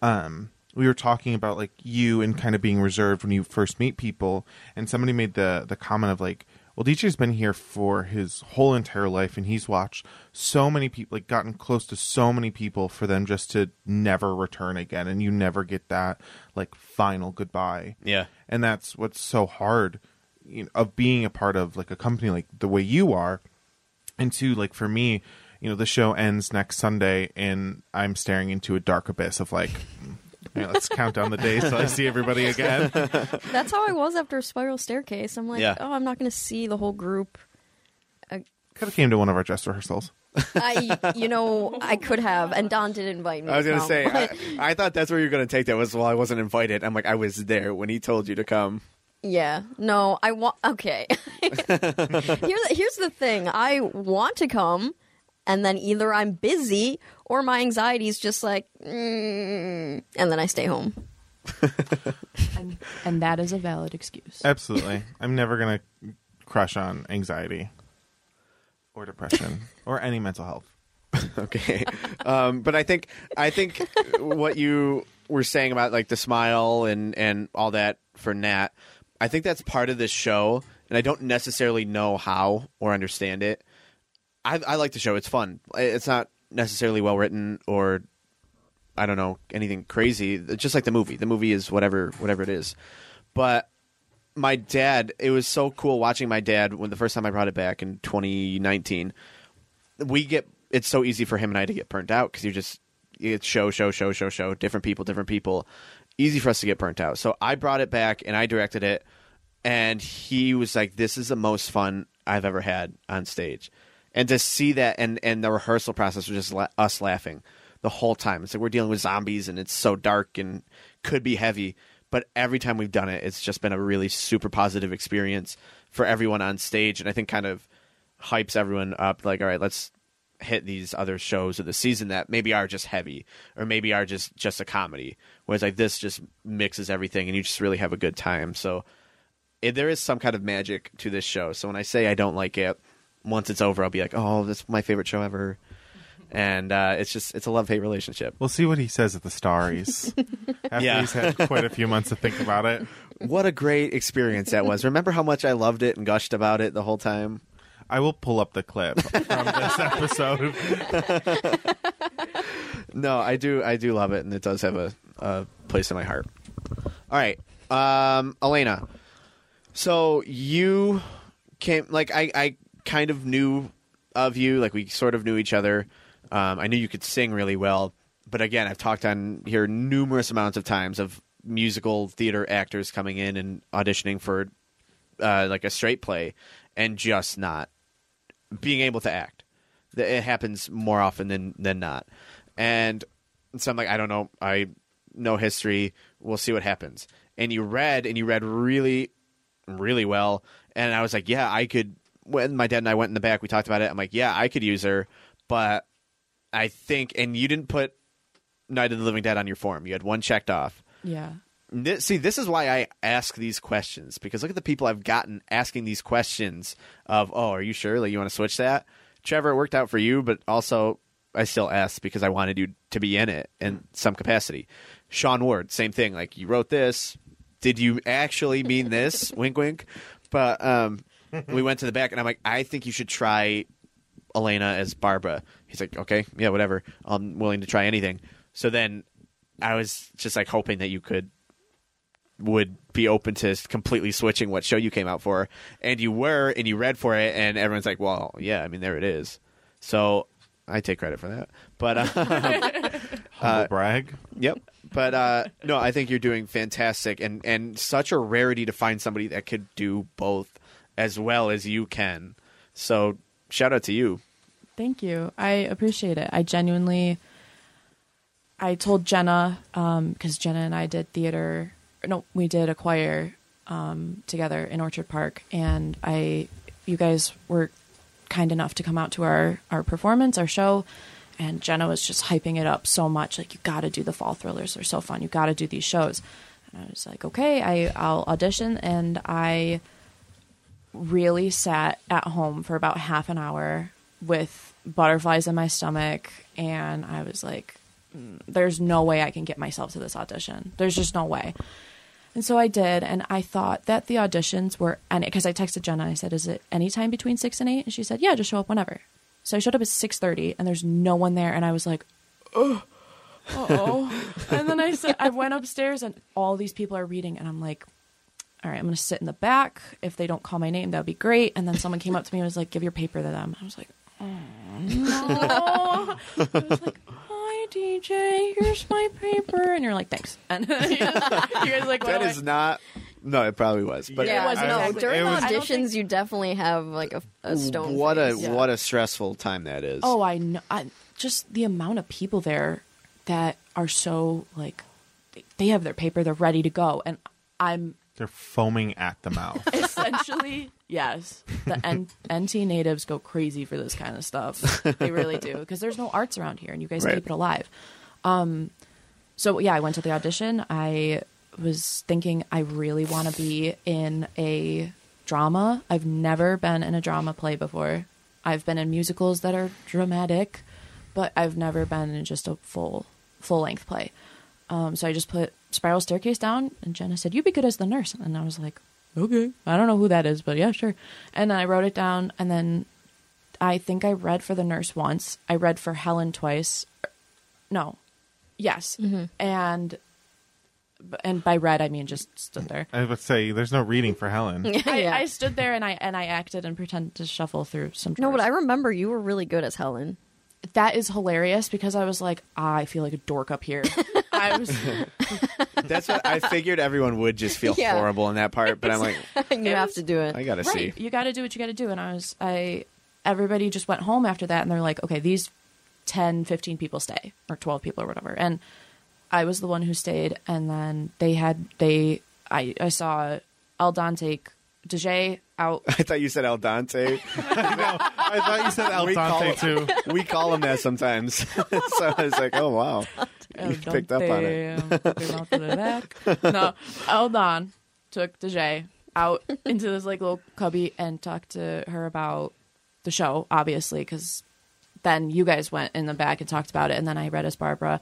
um we were talking about like you and kind of being reserved when you first meet people, and somebody made the the comment of like, well, D J's been here for his whole entire life, and he's watched so many people, like gotten close to so many people for them just to never return again. And you never get that like final goodbye. Yeah. And that's what's so hard, you know, of being a part of like a company like the way you are. And two, like for me, you know, the show ends next Sunday and I'm staring into a dark abyss of like... Yeah, let's count down the days till I see everybody again. That's how I was after Spiral Staircase. I'm like, yeah. oh, I'm not going to see the whole group. I... Could have came to one of our dress rehearsals. I, you know, I could have, and Don did invite me. I was going to say, but... I, I thought that's where you were going to take that was, well, I wasn't invited. I'm like, I was there when he told you to come. Yeah. No, I want... Okay. here's, here's the thing. I want to come, and then either I'm busy... Or my anxiety is just like, mm, and then I stay home. and, and that is a valid excuse. Absolutely. I'm never going to crush on anxiety or depression or any mental health. Okay. Um, but I think I think what you were saying about like the smile and, and all that for Nat, I think that's part of this show, and I don't necessarily know how or understand it. I, I like the show. It's fun. It's not necessarily well written or, I don't know, anything crazy. It's just like the movie. The movie is whatever whatever it is. But my dad, it was so cool watching my dad when the first time I brought it back in twenty nineteen. We get it's so easy for him and I to get burnt out because you just it's show, show, show, show, show, different people, different people. Easy for us to get burnt out. So I brought it back and I directed it, and he was like, "This is the most fun I've ever had on stage." And to see that, and, and the rehearsal process was just la- us laughing the whole time. It's like we're dealing with zombies and it's so dark and could be heavy, but every time we've done it, it's just been a really super positive experience for everyone on stage. And I think kind of hypes everyone up like, all right, let's hit these other shows of the season that maybe are just heavy or maybe are just, just a comedy. Whereas like this just mixes everything and you just really have a good time. So it, there is some kind of magic to this show. So when I say I don't like it, once it's over, I'll be like, oh, that's my favorite show ever. And uh, it's just, it's a love-hate relationship. We'll see what he says at the Starries. After yeah. he's had quite a few months to think about it. What a great experience that was. Remember how much I loved it and gushed about it the whole time? I will pull up the clip from this episode. No, I do I do love it, and it does have a, a place in my heart. All right. Um, Elena, so you came, like, I... I kind of knew of you, like we sort of knew each other. um I knew you could sing really well, but again, I've talked on here numerous amounts of times of musical theater actors coming in and auditioning for uh like a straight play and just not being able to act. It happens more often than than not. And so I'm like, I don't know, I know history, we'll see what happens. And you read and you read really really well, and I was like, yeah, I could. When my dad and I went in the back, we talked about it. I'm like, yeah, I could use her, but I think – and you didn't put Night of the Living Dead on your form. You had one checked off. Yeah. This, see, this is why I ask these questions, because look at the people I've gotten asking these questions of, oh, are you sure? Like, you want to switch that? Trevor, it worked out for you, but also I still asked because I wanted you to be in it in some capacity. Sean Ward, same thing. Like, you wrote this. Did you actually mean this? Wink, wink. But – um. We went to the back, and I'm like, I think you should try Elena as Barbara. He's like, okay, yeah, whatever. I'm willing to try anything. So then I was just like hoping that you could would be open to completely switching what show you came out for. And you were, and you read for it, and everyone's like, well, yeah, I mean, there it is. So I take credit for that. But uh, humble brag. Yep. But uh, no, I think you're doing fantastic, and, and such a rarity to find somebody that could do both as well as you can. So shout out to you. Thank you. I appreciate it. I genuinely, I told Jenna, um, because Jenna and I did theater, no, we did a choir um, together in Orchard Park. And I, you guys were kind enough to come out to our, our performance, our show. And Jenna was just hyping it up so much. Like, you got to do the fall thrillers. They're so fun. You got to do these shows. And I was like, okay, I, I'll audition. And I really sat at home for about half an hour with butterflies in my stomach, and I was like, there's no way I can get myself to this audition. There's just no way. And so I did, and I thought that the auditions were – and because I texted Jenna, I said, is it anytime between six and eight? And she said, yeah, just show up whenever. So I showed up at six thirty, and there's no one there, and I was like, ugh. Uh-oh. And then I said, I went upstairs, and all these people are reading, and I'm like – all right, I'm going to sit in the back. If they don't call my name, that would be great. And then someone came up to me and was like, give your paper to them. I was like, oh, no. I was like, hi, D J, here's my paper. And you're like, thanks. And you guys like, what that is I? Not... No, it probably was. But yeah, it wasn't. No, exactly. During was, auditions, think... you definitely have like a, a stone what face. A, yeah. What a stressful time that is. Oh, I know. I, just the amount of people there that are so like... They, they have their paper. They're ready to go. And I'm... They're foaming at the mouth. Essentially, yes. The N- N T natives go crazy for this kind of stuff. They really do. Because there's no arts around here, and you guys right. keep it alive. Um, so, yeah, I went to the audition. I was thinking I really want to be in a drama. I've never been in a drama play before. I've been in musicals that are dramatic, but I've never been in just a full, full-length play. Um, so I just put Spiral Staircase down, and Jenna said, you'd be good as the nurse. And I was like, okay, I don't know who that is, but yeah, sure. And I wrote it down, and then I think I read for the nurse once. I read for Helen twice. No. Yes. Mm-hmm. And and by read, I mean just stood there. I would say there's no reading for Helen. yeah. I, I stood there and I and I acted and pretended to shuffle through some drawers. No, but I remember you were really good as Helen. That is hilarious because I was like, ah, I feel like a dork up here. I was. That's what I figured. Everyone would just feel yeah. horrible in that part, but I'm like, you have was, to do it. I gotta right. see. You gotta do what you gotta do. And I was, I. Everybody just went home after that, and they're like, okay, these ten, fifteen people stay, or twelve people or whatever. And I was the one who stayed, and then they had, they, I, I saw El Don take Dejay out. I thought you said El Dante. no, I thought you said El we Dante call, too. We call him that sometimes. So I was like, oh, wow. El you Dante, picked up on it. No, El Don took Dejay out into this like little cubby and talked to her about the show, obviously, because then you guys went in the back and talked about it, and then I read as Barbara.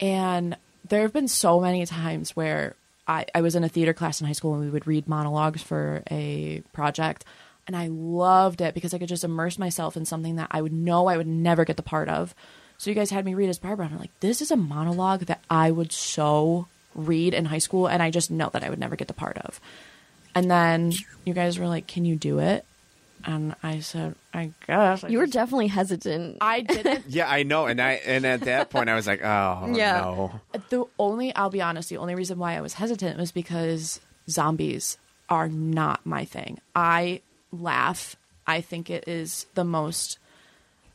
And there have been so many times where I, I was in a theater class in high school, and we would read monologues for a project, and I loved it because I could just immerse myself in something that I would know I would never get the part of. So you guys had me read as Barbara, and I'm like, this is a monologue that I would so read in high school, and I just know that I would never get the part of. And then you guys were like, can you do it? And I said, I guess. I you were definitely hesitant. I didn't. Yeah, I know. And I and at that point, I was like, oh, yeah. no. The only, I'll be honest, the only reason why I was hesitant was because zombies are not my thing. I laugh. I think it is the most,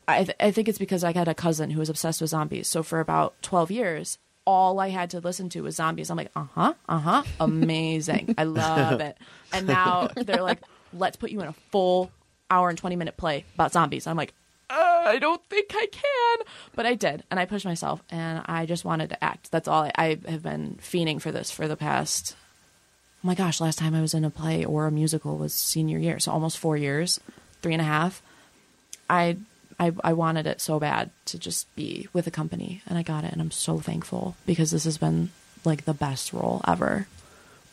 I, th- I think it's because I had a cousin who was obsessed with zombies. So for about twelve years, all I had to listen to was zombies. I'm like, uh-huh, uh-huh, amazing. I love it. And now they're like, let's put you in a full hour and twenty minute play about zombies. I'm like, uh, I don't think I can, but I did. And I pushed myself, and I just wanted to act. That's all. I, I have been fiending for this for the past, oh my gosh, last time I was in a play or a musical was senior year. So almost four years, three and a half. I, I, I wanted it so bad to just be with a company, and I got it. And I'm so thankful because this has been like the best role ever.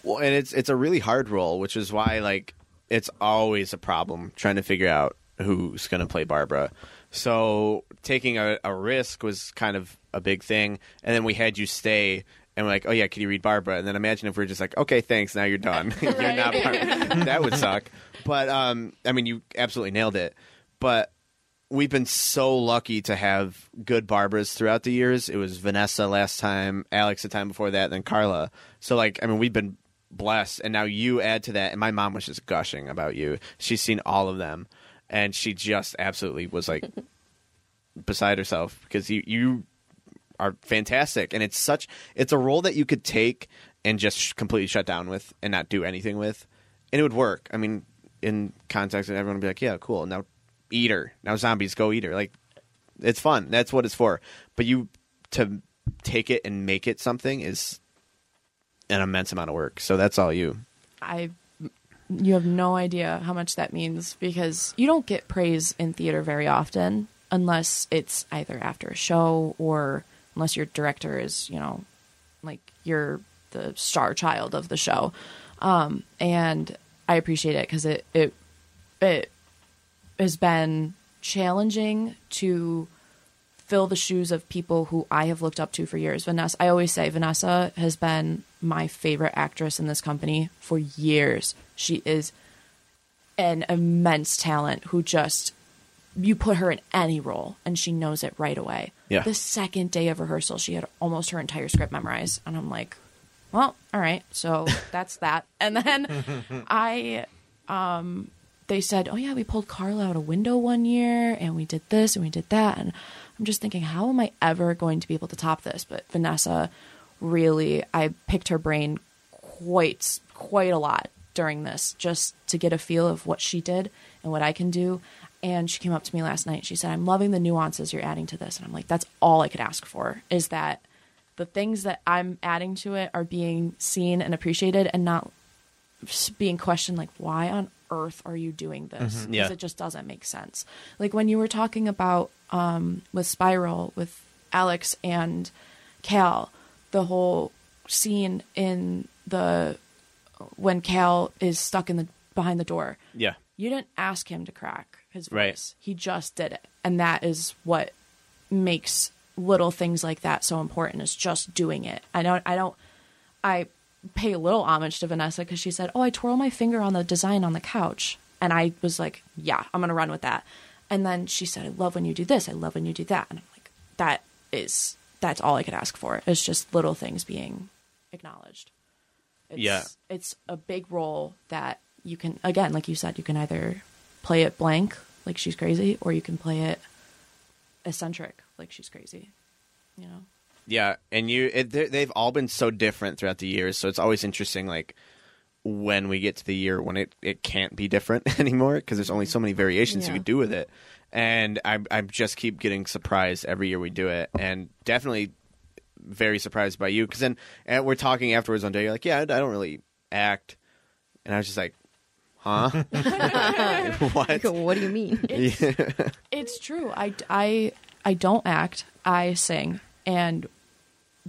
Well, and it's, it's a really hard role, which is why like, it's always a problem trying to figure out who's going to play Barbara. So taking a, a risk was kind of a big thing. And then we had you stay, and we're like, oh, yeah, can you read Barbara? And then imagine if we were just like, okay, thanks, now you're done. You're not Barbara. That would suck. But, um, I mean, you absolutely nailed it. But we've been so lucky to have good Barbaras throughout the years. It was Vanessa last time, Alex the time before that, and then Carla. So, like, I mean, we've been blessed, and now you add to that, and my mom was just gushing about you. She's seen all of them, and she just absolutely was like beside herself because you you are fantastic, and it's such it's a role that you could take and just sh- completely shut down with and not do anything with, and it would work. I mean, in context, and everyone would be like, yeah, cool, now eat her, now zombies, go eat her. Like, it's fun, that's what it's for. But you to take it and make it something is an immense amount of work. So that's all you. I, you have no idea how much that means, because you don't get praise in theater very often unless it's either after a show or unless your director is, you know, like you're the star child of the show. Um, and I appreciate it because it, it, it has been challenging to fill the shoes of people who I have looked up to for years. Vanessa, I always say Vanessa has been my favorite actress in this company for years. She is an immense talent who just, you put her in any role and she knows it right away. Yeah. The second day of rehearsal, she had almost her entire script memorized. And I'm like, well, all right. So that's that. And then I, um, they said, oh yeah, we pulled Carla out a window one year and we did this and we did that. And I'm just thinking, how am I ever going to be able to top this? But Vanessa, really, I picked her brain quite quite a lot during this just to get a feel of what she did and what I can do. And she came up to me last night and she said, I'm loving the nuances you're adding to this. And I'm like, that's all I could ask for, is that the things that I'm adding to it are being seen and appreciated and not being questioned, like, why on earth are you doing this? Because mm-hmm, yeah. it just doesn't make sense. Like when you were talking about um, with Spiral, with Alex and Cal, the whole scene in the when Cal is stuck in the behind the door. Yeah. You didn't ask him to crack his voice. Right. He just did it. And that is what makes little things like that so important, is just doing it. I don't, I don't, I pay a little homage to Vanessa because she said, oh, I twirl my finger on the design on the couch. And I was like, yeah, I'm going to run with that. And then she said, I love when you do this. I love when you do that. And I'm like, that is, that's all I could ask for. It's just little things being acknowledged. It's, yeah. It's a big role that you can, again, like you said, you can either play it blank, like she's crazy, or you can play it eccentric, like she's crazy, you know? Yeah. And you, it, they've all been so different throughout the years. So it's always interesting, like, when we get to the year when it, it can't be different anymore, because there's only so many variations yeah. you could do with it. And I I just keep getting surprised every year we do it, and definitely very surprised by you, because then and we're talking afterwards one day, you're like, yeah, I don't really act. And I was just like, huh? What? What do you mean? It's, yeah. It's true. I, I, I don't act. I sing. And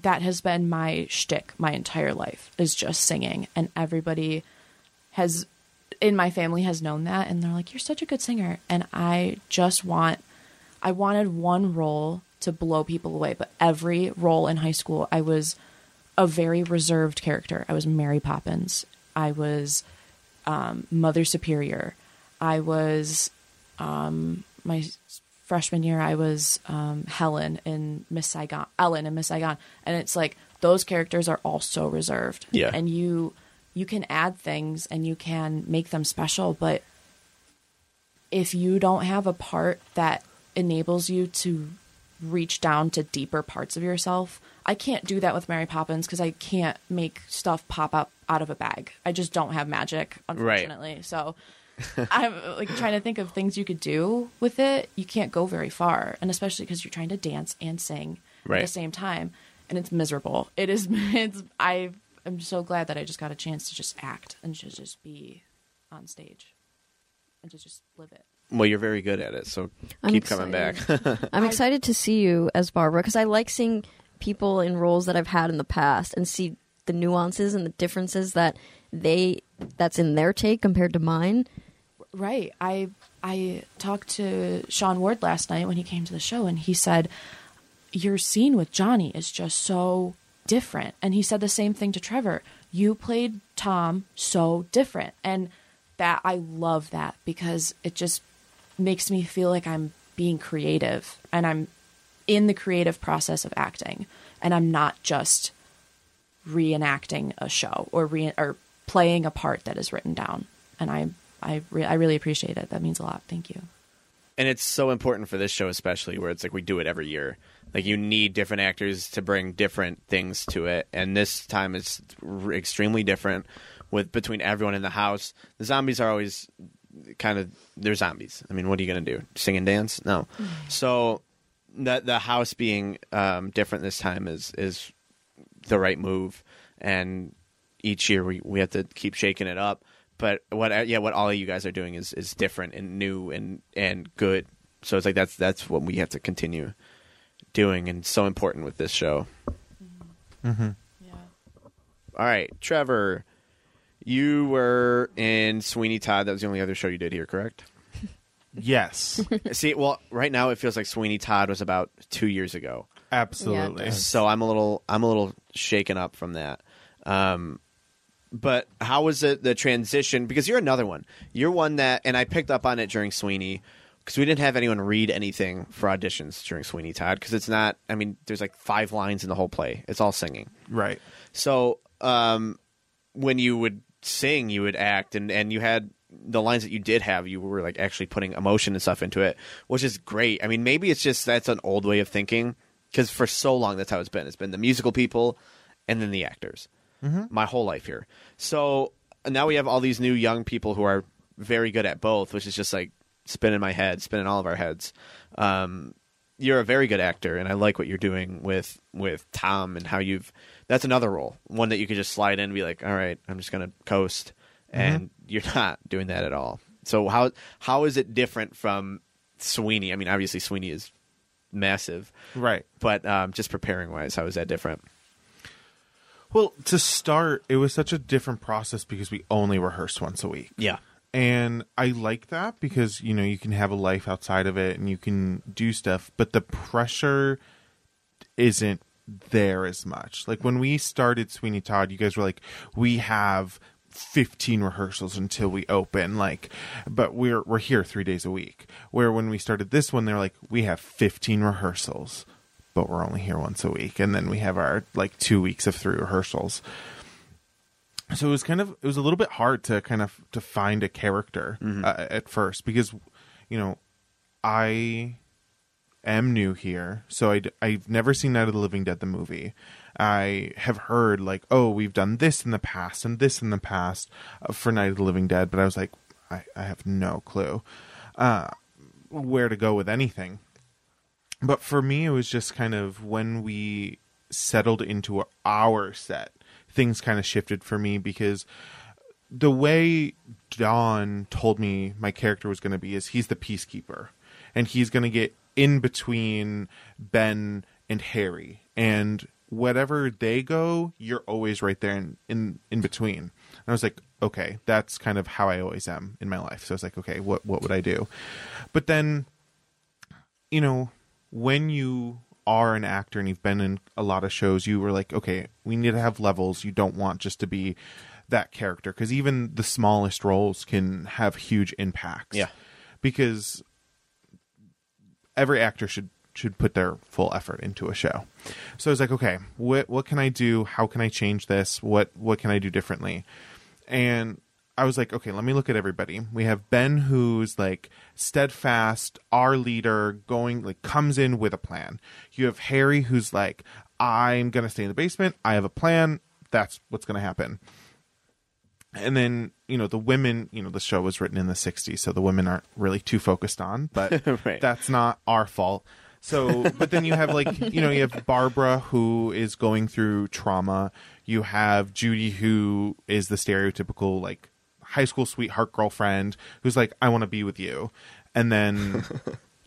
that has been my shtick my entire life, is just singing. And everybody has in my family has known that. And they're like, you're such a good singer. And I just want, I wanted one role to blow people away. But every role in high school, I was a very reserved character. I was Mary Poppins. I was um, Mother Superior. I was, um, my freshman year, I was um, Helen in Miss Saigon, Ellen in Miss Saigon. And it's like, those characters are all so reserved. Yeah. And you, you can add things and you can make them special. But if you don't have a part that enables you to reach down to deeper parts of yourself, I can't do that with Mary Poppins because I can't make stuff pop up out of a bag. I just don't have magic, unfortunately. Right. So I'm like trying to think of things you could do with it. You can't go very far, and especially because you're trying to dance and sing right. at the same time, and it's miserable. It is. It's. I. I'm so glad that I just got a chance to just act and to just be on stage and to just live it. Well, you're very good at it, so I'm keep excited. Coming back. I'm excited to see you as Barbara, because I like seeing people in roles that I've had in the past and see the nuances and the differences that they that's in their take compared to mine. Right. I I talked to Sean Ward last night when he came to the show, and he said, your scene with Johnny is just so different. And he said the same thing to Trevor. You played Tom so different. And that I love that, because it just makes me feel like I'm being creative and I'm in the creative process of acting, and I'm not just reenacting a show or re- or playing a part that is written down. And I I, re- I really appreciate it. That means a lot. Thank you. And it's so important for this show, especially, where it's like we do it every year. Like, you need different actors to bring different things to it. And this time it's r- extremely different with between everyone in the house. The zombies are always kind of, they're zombies. I mean, what are you going to do? Sing and dance? No. So the, the house being um, different this time is, is the right move. And each year we, we have to keep shaking it up. But what, yeah, what all of you guys are doing is, is different and new and, and good. So it's like that's that's what we have to continue doing, and so important with this show. Mm-hmm. Mm-hmm. Yeah. All right, Trevor, you were in Sweeney Todd. That was the only other show you did here, correct? Yes. See, well, right now it feels like Sweeney Todd was about two years ago. Absolutely. Yeah, so I'm a little I'm a little shaken up from that. Um, But how was it, the transition? Because you're another one. You're one that, and I picked up on it during Sweeney, because we didn't have anyone read anything for auditions during Sweeney Todd, because it's not, I mean, there's like five lines in the whole play. It's all singing. Right. So um, when you would sing, you would act, and, and you had the lines that you did have, you were like actually putting emotion and stuff into it, which is great. I mean, maybe it's just that's an old way of thinking, because for so long that's how it's been. It's been the musical people and then the actors. Mm-hmm. My whole life here. So now we have all these new young people who are very good at both, which is just like spinning my head, spinning all of our heads. Um, you're a very good actor, and I like what you're doing with with Tom and how you've – that's another role, one that you could just slide in and be like, all right, I'm just going to coast, and mm-hmm. you're not doing that at all. So how how is it different from Sweeney? I mean, obviously Sweeney is massive. Right. But um, just preparing-wise, how is that different? Well, to start, it was such a different process because we only rehearsed once a week. Yeah. And I like that because, you know, you can have a life outside of it and you can do stuff, but the pressure isn't there as much. Like when we started Sweeney Todd, you guys were like, we have fifteen rehearsals until we open, like, but we're we're here three days a week. Where when we started this one, they're like, we have fifteen rehearsals, but we're only here once a week, and then we have our like two weeks of three rehearsals. So it was kind of, it was a little bit hard to kind of to find a character mm-hmm. uh, at first, because, you know, I am new here, so I'd, I've never seen Night of the Living Dead, the movie. I have heard, like, oh, we've done this in the past and this in the past uh, for Night of the Living Dead, but I was like, I, I have no clue uh, where to go with anything. But for me, it was just kind of when we settled into our set, things kind of shifted for me, because the way Dawn told me my character was going to be is he's the peacekeeper, and he's going to get in between Ben and Harry, and whatever they go, you're always right there in, in, in between. And I was like, okay, that's kind of how I always am in my life. So I was like, okay, what, what would I do? But then, you know, when you are an actor and you've been in a lot of shows, you were like, okay, we need to have levels. You don't want just to be that character, because even the smallest roles can have huge impacts. Yeah. Because every actor should should put their full effort into a show. So I was like, okay, what what can I do? How can I change this? What what can I do differently? And I was like, okay, let me look at everybody. We have Ben, who's like steadfast, our leader, going like comes in with a plan. You have Harry, who's like, I'm going to stay in the basement. I have a plan. That's what's going to happen. And then, you know, the women, you know, the show was written in the sixties, so the women aren't really too focused on, but right. That's not our fault. So, but then you have like, you know, you have Barbara, who is going through trauma. You have Judy, who is the stereotypical like high school sweetheart girlfriend, who's like, I want to be with you. And then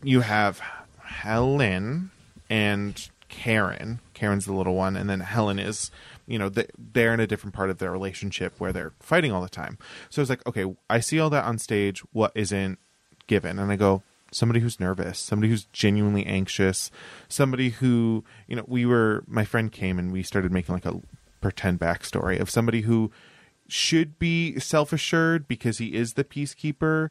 you have Helen and Karen. Karen's the little one. And then Helen is, you know, they're in a different part of their relationship where they're fighting all the time. So it's like, okay, I see all that on stage. What isn't given? And I go, somebody who's nervous, somebody who's genuinely anxious, somebody who, you know, we were, my friend came and we started making like a pretend backstory of somebody who should be self-assured because he is the peacekeeper,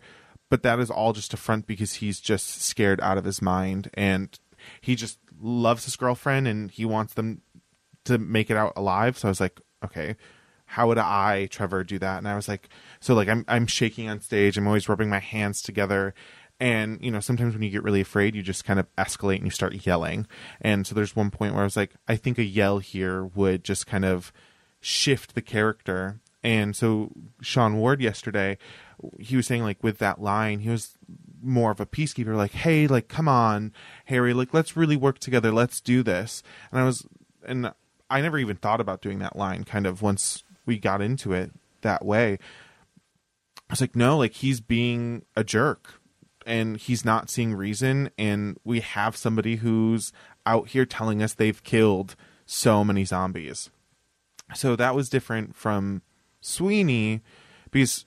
but that is all just a front because he's just scared out of his mind and he just loves his girlfriend and he wants them to make it out alive. So I was like, okay, how would I, Trevor, do that? And I was like, so like I'm I'm shaking on stage, I'm always rubbing my hands together. And, you know, sometimes when you get really afraid, you just kind of escalate and you start yelling. And so there's one point where I was like, I think a yell here would just kind of shift the character. And so Sean Ward yesterday, he was saying, like, with that line, he was more of a peacekeeper, like, hey, like, come on, Harry, like, let's really work together. Let's do this. And I was, and I never even thought about doing that line kind of once we got into it that way. I was like, no, like, he's being a jerk. And he's not seeing reason, and we have somebody who's out here telling us they've killed so many zombies. So that was different from Sweeney, because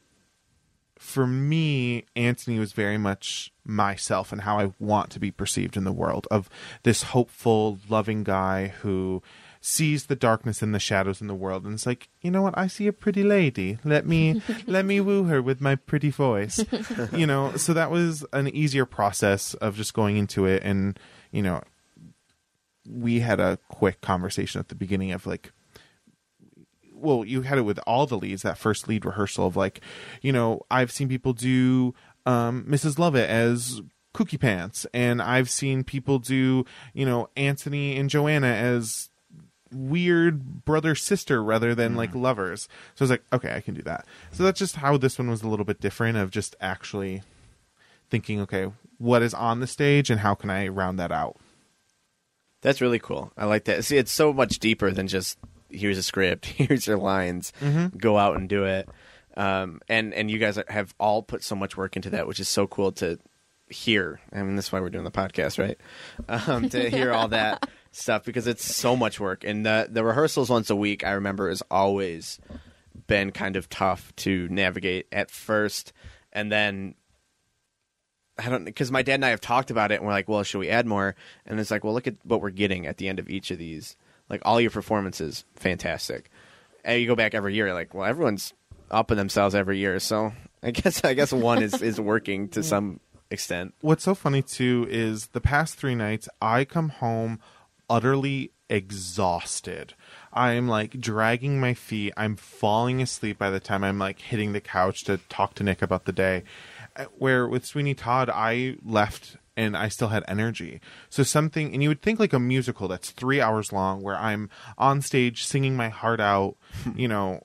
for me, Anthony was very much myself and how I want to be perceived in the world, of this hopeful, loving guy who sees the darkness and the shadows in the world, and it's like, you know what, I see a pretty lady, let me let me woo her with my pretty voice. You know, so that was an easier process of just going into it. And, you know, we had a quick conversation at the beginning of like, well, you had it with all the leads, that first lead rehearsal, of like, you know, I've seen people do um Missus Lovett as Cookie Pants, and I've seen people do, you know, Anthony and Joanna as weird brother sister rather than like lovers. So I was like, okay, I can do that. So that's just how this one was a little bit different, of just actually thinking, okay, what is on the stage and how can I round that out? That's really cool. I like that. See, it's so much deeper than just here's a script, here's your lines, mm-hmm. go out and do it. Um, and and you guys have all put so much work into that, which is so cool to hear. I mean, that's why we're doing the podcast, right? Um, to hear all that stuff because it's so much work. And the, the rehearsals once a week, I remember, has always been kind of tough to navigate at first. And then I don't, because my dad and I have talked about it and we're like, well, should we add more? And it's like, well, look at what we're getting at the end of each of these. Like, all your performances, fantastic. And you go back every year, like, well, everyone's upping themselves every year. So I guess I guess one is, is working to some extent. What's so funny, too, is the past three nights, I come home utterly exhausted. I'm, like, dragging my feet. I'm falling asleep by the time I'm, like, hitting the couch to talk to Nick about the day. Where with Sweeney Todd, I left and I still had energy. So something, and you would think like a musical that's three hours long where I'm on stage singing my heart out, you know,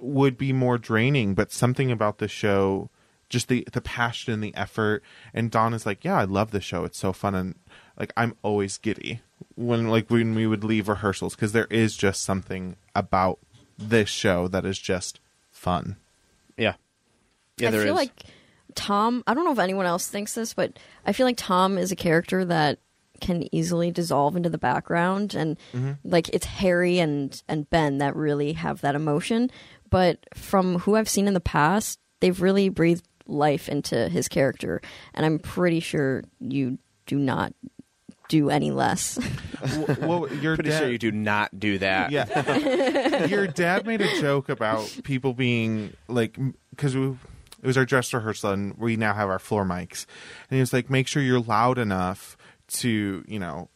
would be more draining. But something about the show, just the, the passion and the effort. And Dawn is like, yeah, I love the show. It's so fun. And like, I'm always giddy when like when we would leave rehearsals because there is just something about this show that is just fun. Yeah. Yeah, there is. I feel like Tom, I don't know if anyone else thinks this, but I feel like Tom is a character that can easily dissolve into the background. And mm-hmm. like it's Harry and, and Ben that really have that emotion. But from who I've seen in the past, they've really breathed life into his character. And I'm pretty sure you do not do any less. Well, well, your pretty dad, sure you do not do that. Yeah. Your dad made a joke about people being like, because we it was our dress rehearsal, and we now have our floor mics. And he was like, make sure you're loud enough to, you know,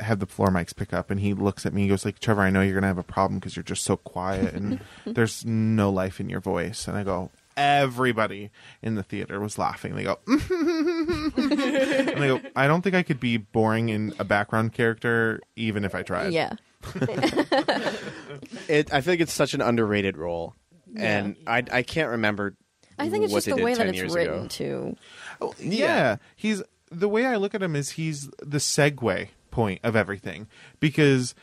have the floor mics pick up. And he looks at me. He goes like, Trevor, I know you're going to have a problem because you're just so quiet and there's no life in your voice. And I go, everybody in the theater was laughing. They go, and they go, I don't think I could be boring in a background character even if I tried. Yeah. it, I feel like it's such an underrated role. Yeah. And I, I can't remember... I think it's just the way that it's written, too. Oh, yeah. yeah. He's the way I look at him is he's the segue point of everything because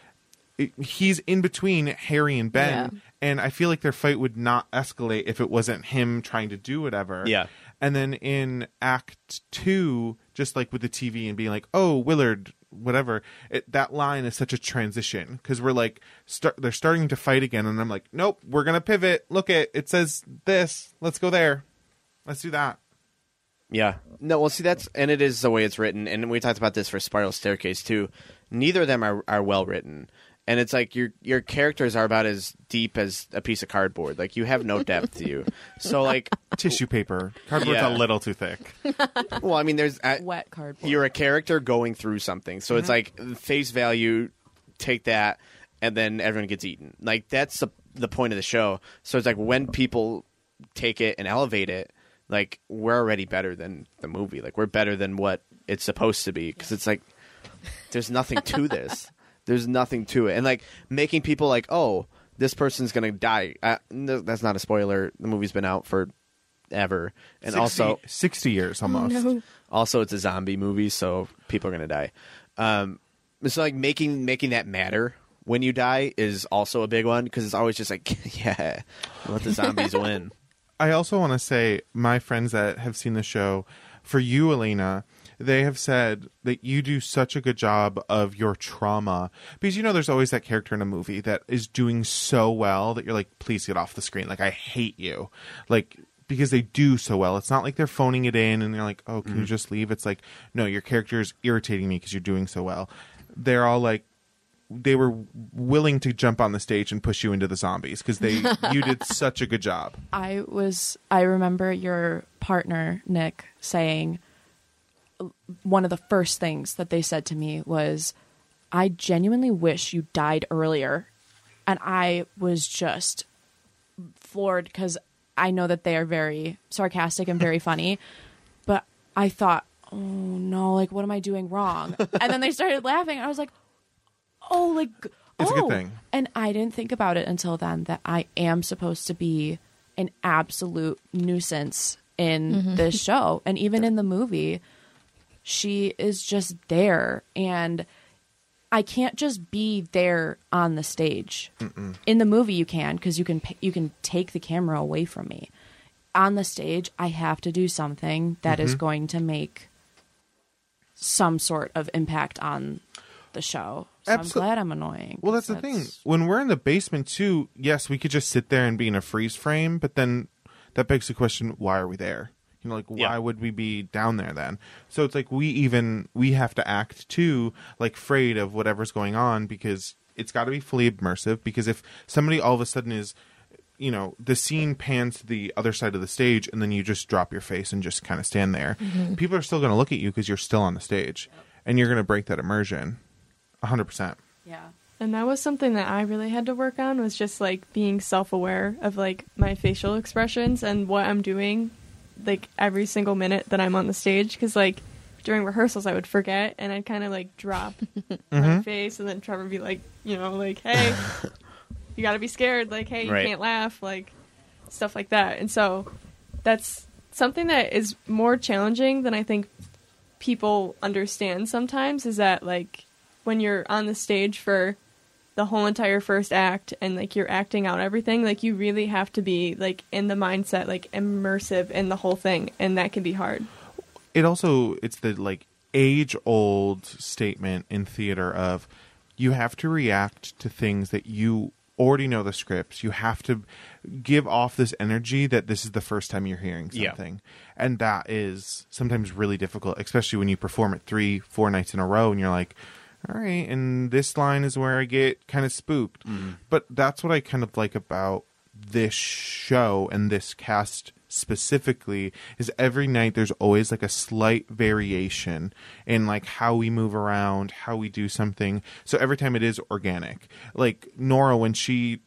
it, he's in between Harry and Ben. Yeah. And I feel like their fight would not escalate if it wasn't him trying to do whatever. Yeah. And then in act two, just like with the T V and being like, oh, Willard, whatever, it, that line is such a transition because we're like start they're starting to fight again and I'm like, nope, we're gonna pivot, look at it says this, let's go there, let's do that. Yeah, no, well, see, that's, and it is the way it's written, and we talked about this for Spiral Staircase too. Neither of them are, are well written, and it's like your your characters are about as deep as a piece of cardboard. Like, you have no depth to you. So like tissue paper, cardboard's yeah. a little too thick. Well, I mean, there's a, wet cardboard. You're a character going through something, so mm-hmm. it's like face value, take that, and then everyone gets eaten. Like, that's the the point of the show. So it's like when people take it and elevate it, like, we're already better than the movie. Like, we're better than what it's supposed to be because it's like there's nothing to this. There's nothing to it. And, like, making people like, oh, this person's going to die. Uh, no, that's not a spoiler. The movie's been out for ever. And sixty, also... sixty years almost. Oh, no. Also, it's a zombie movie, so people are going to die. Um, so, like, making making that matter when you die is also a big one because it's always just like, yeah, let the zombies win. I also want to say, my friends that have seen the show, for you, Elena... they have said that you do such a good job of your trauma because, you know, there's always that character in a movie that is doing so well that you're like, please get off the screen. Like, I hate you. Like, because they do so well. It's not like they're phoning it in and they're like, oh, can mm-hmm. you just leave? It's like, no, your character is irritating me because you're doing so well. They're all like, they were willing to jump on the stage and push you into the zombies because they you did such a good job. I was I remember your partner, Nick, saying, one of the first things that they said to me was, I genuinely wish you died earlier. And I was just floored because I know that they are very sarcastic and very funny. But I thought, oh, no, like, what am I doing wrong? And then they started laughing. I was like, oh, like, it's oh. a good thing. And I didn't think about it until then that I am supposed to be an absolute nuisance in mm-hmm. this show. And even in the movie... she is just there, and I can't just be there on the stage. Mm-mm. In the movie, you can, because you can you can take the camera away from me. On the stage, I have to do something that mm-hmm. is going to make some sort of impact on the show. So Absol- I'm glad I'm annoying. Well, that's, that's the thing. When we're in the basement, too, yes, we could just sit there and be in a freeze frame. But then that begs the question, why are we there? You know, like, why yeah. would we be down there then? So it's like we even, we have to act, too, like, afraid of whatever's going on because it's got to be fully immersive. Because if somebody all of a sudden is... you know, the scene pans to the other side of the stage and then you just drop your face and just kind of stand there. Mm-hmm. People are still going to look at you because you're still on the stage and you're going to break that immersion. A hundred percent. Yeah. And that was something that I really had to work on, was just like being self-aware of like my facial expressions and what I'm doing like every single minute that I'm on the stage. Cause like during rehearsals I would forget and I'd kind of like drop mm-hmm. my face and then Trevor would be like, you know, like, hey, you got to be scared, like, hey, you right. can't laugh, like, stuff like that. And so that's something that is more challenging than I think people understand sometimes, is that, like, when you're on the stage for the whole entire first act and, like, you're acting out everything, like, you really have to be, like, in the mindset, like, immersive in the whole thing, and that can be hard. It also, it's the, like, age-old statement in theater of you have to react to things that you already know the scripts. You have to give off this energy that this is the first time you're hearing something. Yeah. And that is sometimes really difficult, especially when you perform it three, four nights in a row and you're like, all right, and this line is where I get kind of spooked. Mm-hmm. But that's what I kind of like about this show and this cast specifically, is every night there's always like a slight variation in like how we move around, how we do something. So every time it is organic. Like Nora, when she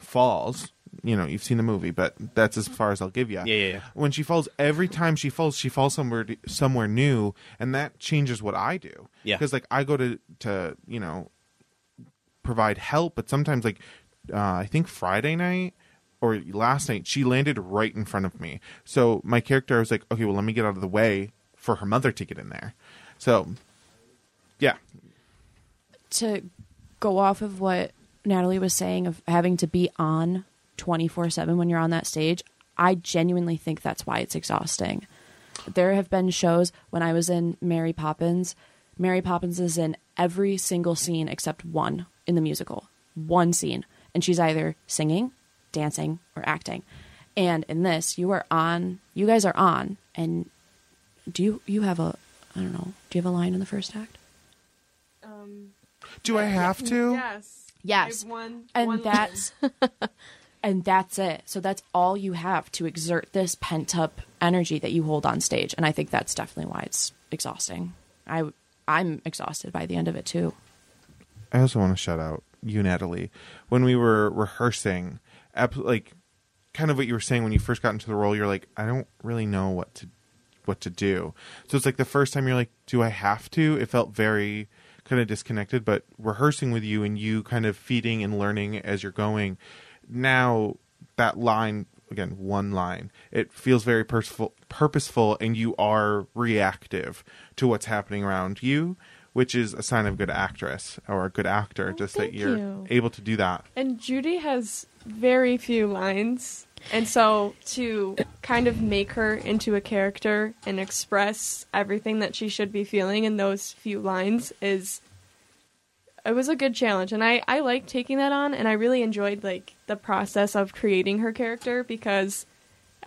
falls, you know, you've seen the movie, but that's as far as I'll give you. Yeah, yeah, yeah. When she falls, every time she falls, she falls somewhere somewhere new, and that changes what I do. Yeah. Because like I go to to you know provide help, but sometimes like uh, I think Friday night or last night, she landed right in front of me. So my character, I was like, okay, well, let me get out of the way for her mother to get in there. So, yeah. To go off of what Natalie was saying of having to be on twenty-four seven when you're on that stage, I genuinely think that's why it's exhausting. There have been shows when I was in Mary Poppins. Mary Poppins is in every single scene except one in the musical. One scene. And she's either singing, dancing, or acting. And in this, you are on, you guys are on, and do you you have a, I don't know, do you have a line in the first act? Um, do I have to? Yes. Yes. I have one, and one that's and that's it. So that's all you have to exert this pent-up energy that you hold on stage. And I think that's definitely why it's exhausting. I, I'm exhausted by the end of it, too. I also want to shout out you, Natalie. When we were rehearsing, like kind of what you were saying when you first got into the role, you're like, I don't really know what to what to do. So it's like the first time you're like, do I have to? It felt very kind of disconnected, but rehearsing with you and you kind of feeding and learning as you're going. Now that line, again, one line, it feels very purposeful, purposeful and you are reactive to what's happening around you, which is a sign of a good actress or a good actor, oh, just that you're you. able to do that. And Judy has very few lines. And so to kind of make her into a character and express everything that she should be feeling in those few lines is, it was a good challenge. And I, I liked taking that on. And I really enjoyed like the process of creating her character, because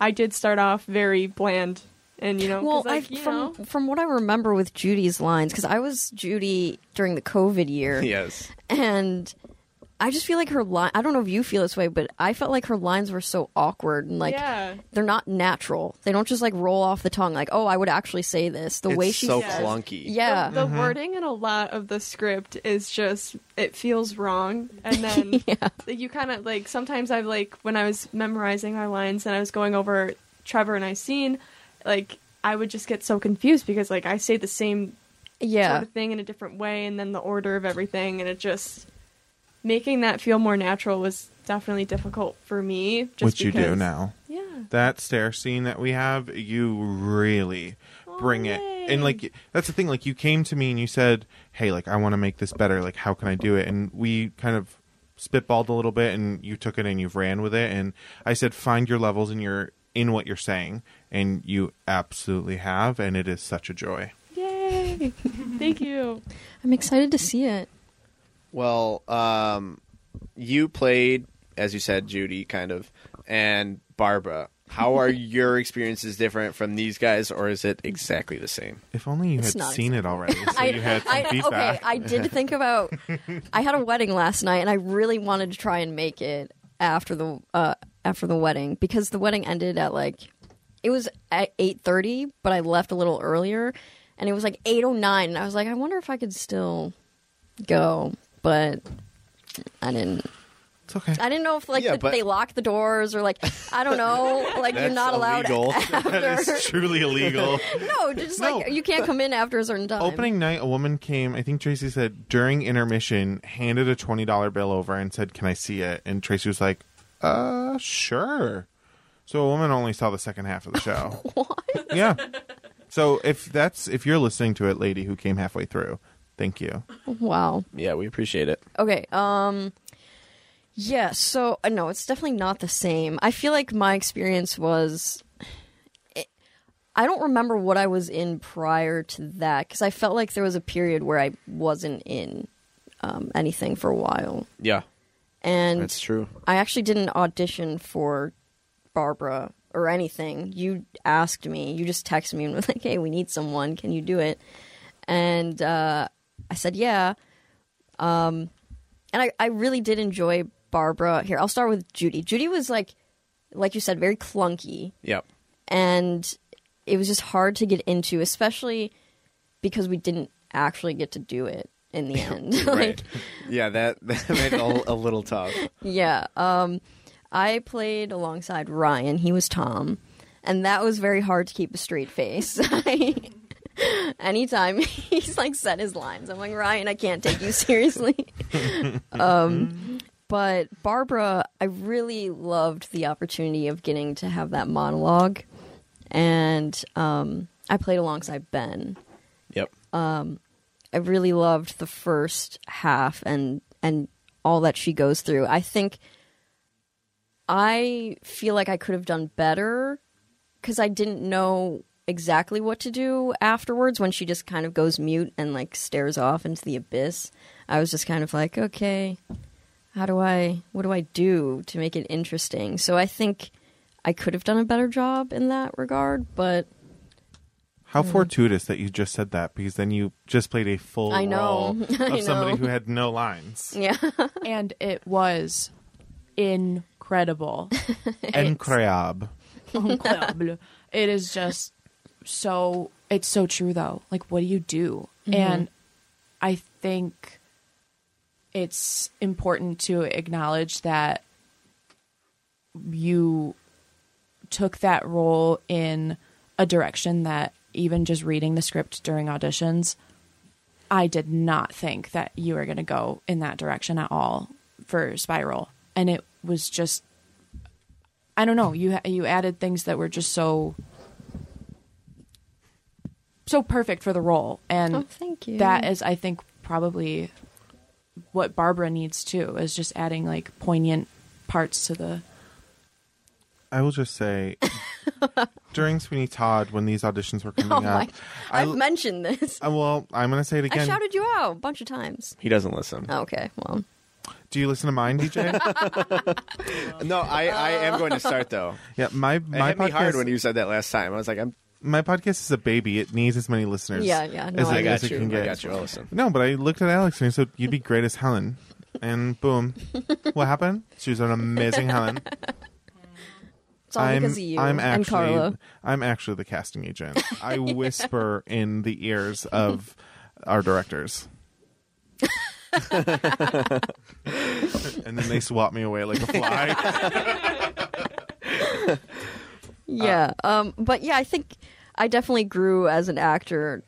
I did start off very bland. And, you know, well, like, I've, you from, know. from what I remember with Judy's lines, because I was Judy during the COVID year. Yes. And I just feel like her line, I don't know if you feel this way, but I felt like her lines were so awkward and like yeah. they're not natural. They don't just like roll off the tongue like, oh, I would actually say this. The it's way she so says, clunky. Yeah. The, the mm-hmm. wording in a lot of the script is just, it feels wrong. And then yeah. you kind of like, sometimes I've like, when I was memorizing our lines and I was going over Trevor and I's scene, like, I would just get so confused because, like, I say the same yeah. sort of thing in a different way, and then the order of everything, and it just, making that feel more natural was definitely difficult for me. Just Which because, you do now. Yeah. That stair scene that we have, you really oh, bring yay. it. And, like, that's the thing. Like, you came to me and you said, hey, like, I want to make this better. Like, how can I do it? And we kind of spitballed a little bit, and you took it and you've ran with it. And I said, find your levels and your in what you're saying, and you absolutely have, and it is such a joy. Yay! Yay! Thank you. I'm excited to see it. Well, um, you played, as you said, Judy, kind of, and Barbara. How are your experiences different from these guys, or is it exactly the same? If only you it's had seen exactly. it already, so I, you had some I, feedback. Okay, I did think about... I had a wedding last night, and I really wanted to try and make it after the uh, after the wedding, because the wedding ended at, like... It was at eight thirty, but I left a little earlier, and it was, like, eight oh nine, and I was like, I wonder if I could still go, but I didn't... It's okay. I didn't know if like yeah, the, but... they locked the doors or like I don't know like you're not allowed illegal. After. That is truly illegal. No, just no. like you can't come in after a certain time. Opening night, a woman came. I think Tracy said during intermission, handed a twenty dollar bill over and said, "Can I see it?" And Tracy was like, "Uh, sure." So a woman only saw the second half of the show. What? Yeah. So if that's if you're listening to it, lady who came halfway through, thank you. Wow. Yeah, we appreciate it. Okay. Um. Yeah, so, no, it's definitely not the same. I feel like my experience was... It, I don't remember what I was in prior to that, because I felt like there was a period where I wasn't in um, anything for a while. Yeah, and that's true. I actually didn't audition for Barbara or anything. You asked me. You just texted me and was like, hey, we need someone. Can you do it? And uh, I said, yeah. Um, and I, I really did enjoy Barbara. Here, I'll start with Judy. Judy was like, like you said, very clunky. Yep. And it was just hard to get into, especially because we didn't actually get to do it in the end. Right. Like, yeah, that, that made it all a little tough. Yeah. Um, I played alongside Ryan. He was Tom. And that was very hard to keep a straight face. Anytime he's like said his lines, I'm like, Ryan, I can't take you seriously. um, but Barbara, I really loved the opportunity of getting to have that monologue, and um, I played alongside Ben. Yep. Um, I really loved the first half and and all that she goes through. I think I feel like I could have done better because I didn't know exactly what to do afterwards when she just kind of goes mute and like stares off into the abyss. I was just kind of like, okay, how do I, what do I do to make it interesting? So I think I could have done a better job in that regard, but. How yeah. fortuitous that you just said that, because then you just played a full I know. role of I know. somebody who had no lines. Yeah. And it was incredible. Incroyable. Incroyable. It is just. So it's so true, though. Like, what do you do? Mm-hmm. And I think it's important to acknowledge that you took that role in a direction that even just reading the script during auditions, I did not think that you were going to go in that direction at all for Spiral. And it was just, I don't know, you you added things that were just so... so perfect for the role, and oh, thank you. That is, I think, probably what Barbara needs too, is just adding like poignant parts to the. I will just say, during Sweeney Todd, when these auditions were coming oh my, up, I've I, mentioned this. I, well, I'm going to say it again. I shouted you out a bunch of times. He doesn't listen. Oh, okay, well. Do you listen to mine, D J? No, I, I am going to start though. Yeah, my my it hit podcast... me hard when you said that last time. I was like, I'm. My podcast is a baby. It needs as many listeners yeah, yeah, no, as, I it, got as it you. can get. I got you. I'll listen. No, but I looked at Alex and I said, you'd be great as Helen. And boom. What happened? She was an amazing Helen. It's all I'm, because of you I'm actually, and Carlo. I'm actually the casting agent. I whisper in the ears of our directors. And then they swat me away like a fly. Yeah, um, but yeah, I think I definitely grew as an actor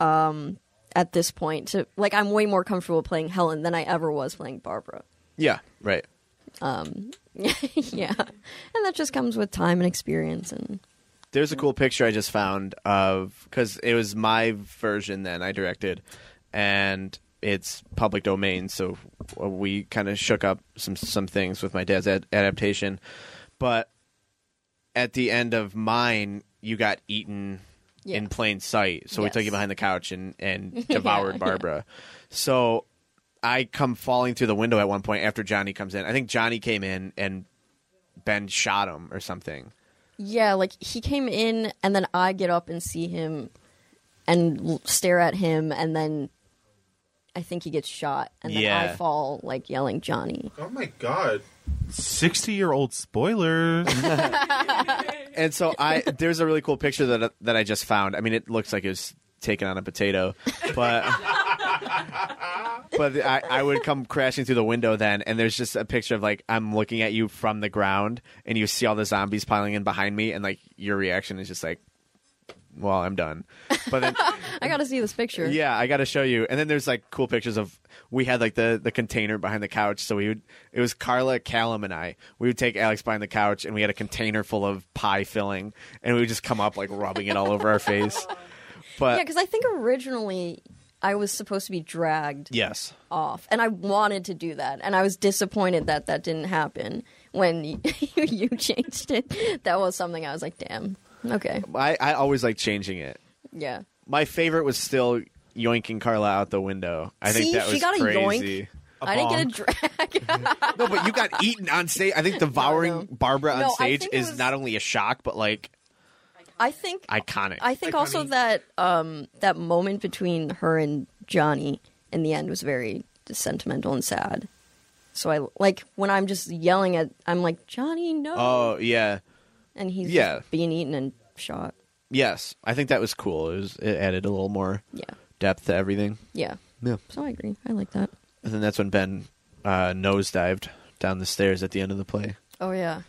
um, at this point. To like, I'm way more comfortable playing Helen than I ever was playing Barbara. Yeah, right. Um, yeah, and that just comes with time and experience. And there's a cool picture I just found of, because it was my version then I directed, and it's public domain, so we kind of shook up some some things with my dad's ad- adaptation, but. At the end of mine, you got eaten yes. in plain sight. So yes. we took you behind the couch and, and devoured yeah, Barbara. Yeah. So I come falling through the window at one point after Johnny comes in. I think Johnny came in and Ben shot him or something. Yeah, like he came in and then I get up and see him and stare at him and then I think he gets shot and then yeah. I fall like yelling Johnny. Oh my god. sixty-year-old spoilers. And so I there's a really cool picture that that I just found. I mean, it looks like it was taken on a potato, but but I, I would come crashing through the window then, and there's just a picture of like I'm looking at you from the ground, and you see all the zombies piling in behind me, and like your reaction is just like, "Well, I'm done." But then I got to see this picture. Yeah, I got to show you. And then there's like cool pictures of we had like the the container behind the couch, so we would it was Carla, Callum, and I. We would take Alex behind the couch, and we had a container full of pie filling, and we would just come up like rubbing it all over our face. But, yeah, because I think originally I was supposed to be dragged yes. off, and I wanted to do that, and I was disappointed that that didn't happen when you, you changed it. That was something I was like, damn, okay. I, I always like changing it. Yeah. My favorite was still yoinking Carla out the window. I See, think that was she got crazy. A yoink. A I didn't get a drag. No, but you got eaten on stage. I think devouring no, no. Barbara on no, stage is was... not only a shock, but like... I think iconic. I think iconic. Also that um, that moment between her and Johnny in the end was very sentimental and sad. So I like when I'm just yelling at, I'm like Johnny, no. Oh yeah, and he's yeah. just being eaten and shot. Yes, I think that was cool. It was it added a little more yeah. depth to everything. Yeah, yeah. So I agree. I like that. And then that's when Ben uh, nosedived down the stairs at the end of the play. Oh yeah.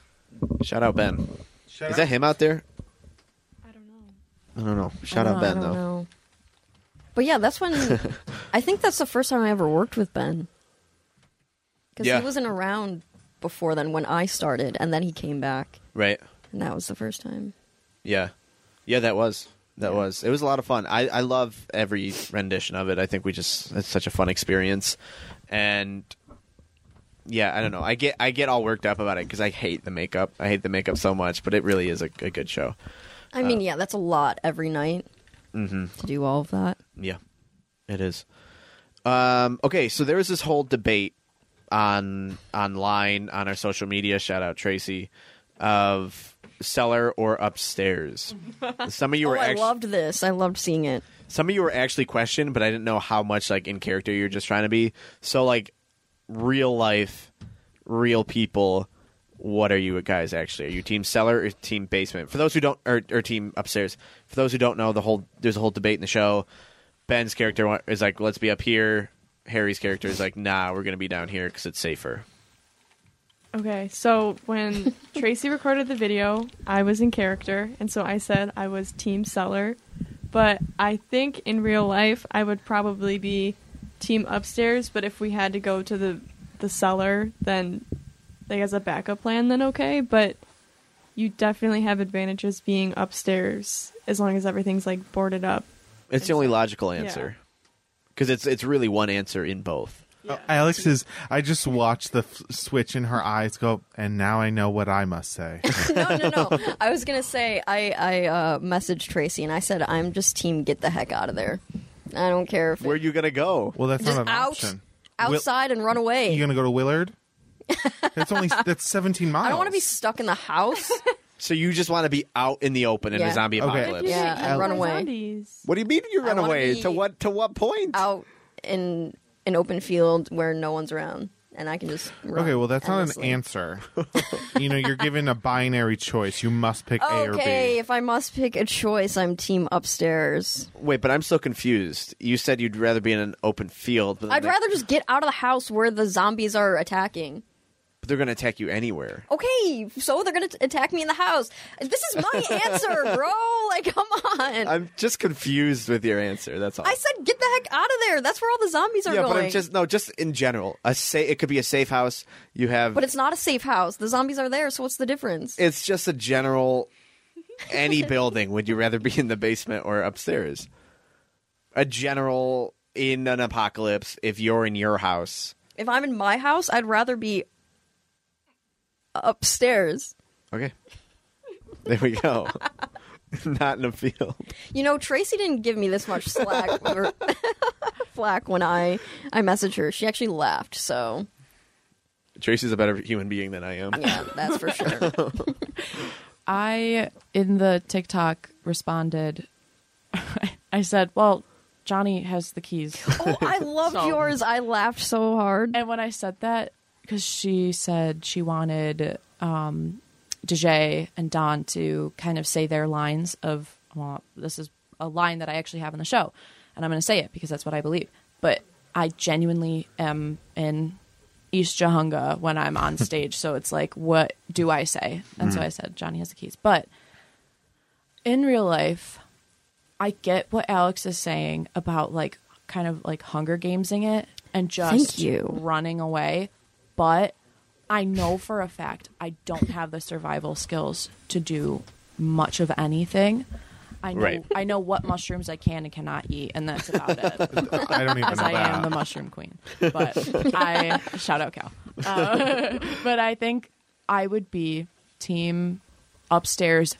Shout out Ben. Shout Is that out. Him out there? I don't know. Shout out Ben, though. Know. But yeah, that's when... I think that's the first time I ever worked with Ben. Because yeah. he wasn't around before then when I started, and then he came back. Right. And that was the first time. Yeah. Yeah, that was. That yeah. was. It was a lot of fun. I, I love every rendition of it. I think we just... It's such a fun experience. And... Yeah, I don't know. I get I get all worked up about it because I hate the makeup. I hate the makeup so much, but it really is a, a good show. I mean, yeah, that's a lot every night mm-hmm. to do all of that. Yeah, it is. Um, okay, so there was this whole debate on online, on our social media, shout out Tracy, of cellar or upstairs. Some of you were. Oh, I act- loved this. I loved seeing it. Some of you were actually questioned, but I didn't know how much like in character you're just trying to be. So like real life, real people. What are you guys actually? Are you team cellar or team basement? For those who don't, or, or team upstairs. For those who don't know, the whole there's a whole debate in the show. Ben's character is like, let's be up here. Harry's character is like, nah, we're going to be down here because it's safer. Okay, so when Tracy recorded the video, I was in character. And so I said I was team cellar. But I think in real life, I would probably be team upstairs. But if we had to go to the, the cellar, then... like as a backup plan, then okay, but you definitely have advantages being upstairs as long as everything's like boarded up. It's the only logical answer because yeah. it's it's really one answer in both. Yeah. Oh, Alex is. I just watched the f- switch in her eyes go, and now I know what I must say. no, no, no. I was gonna say I I uh, messaged Tracy and I said I'm just team get the heck out of there. I don't care if where it... you gonna go. Well, that's just not an out, option. Outside Will- and run away. You gonna go to Willard? That's only that's seventeen miles. I don't want to be stuck in the house. So you just want to be out in the open in yeah. a zombie apocalypse. Okay. Yeah, and run away. Zombies. What do you mean you run away? To what to what point? Out in an open field where no one's around, and I can just run. Okay, well that's endlessly. Not an answer. You know, you're given a binary choice. You must pick okay, A or B. Okay, if I must pick a choice, I'm team upstairs. Wait, but I'm so confused. You said you'd rather be in an open field. But I'd they... rather just get out of the house where the zombies are attacking. But they're going to attack you anywhere. Okay, so they're going to attack me in the house. This is my answer, bro. Like, come on. I'm just confused with your answer. That's all. I said get the heck out of there. That's where all the zombies are yeah, going. Yeah, but I'm just, no, just in general. A sa- It could be a safe house. You have... But it's not a safe house. The zombies are there, so what's the difference? It's just a general, any building. Would you rather be in the basement or upstairs? A general, in an apocalypse, if you're in your house. If I'm in my house, I'd rather be... upstairs. Okay. There we go. Not in a field. You know, Tracy didn't give me this much slack or flack when I, I messaged her. She actually laughed, so... Tracy's a better human being than I am. Yeah, that's for sure. I, in the TikTok, responded... I said, well... Johnny has the keys. Oh, I loved so. yours. I laughed so hard. And when I said that, because she said she wanted um, D J and Don to kind of say their lines of, well, this is a line that I actually have in the show, and I'm going to say it because that's what I believe. But I genuinely am in East Jahunga when I'm on stage, so it's like, what do I say? And mm. so I said, Johnny has the keys. But in real life... I get what Alex is saying about like kind of like Hunger Gamesing it and just running away. But I know for a fact I don't have the survival skills to do much of anything. I know, right. I know what mushrooms I can and cannot eat, and that's about it. I don't even know that. I am the mushroom queen. But I shout out Cal. Uh, but I think I would be team upstairs.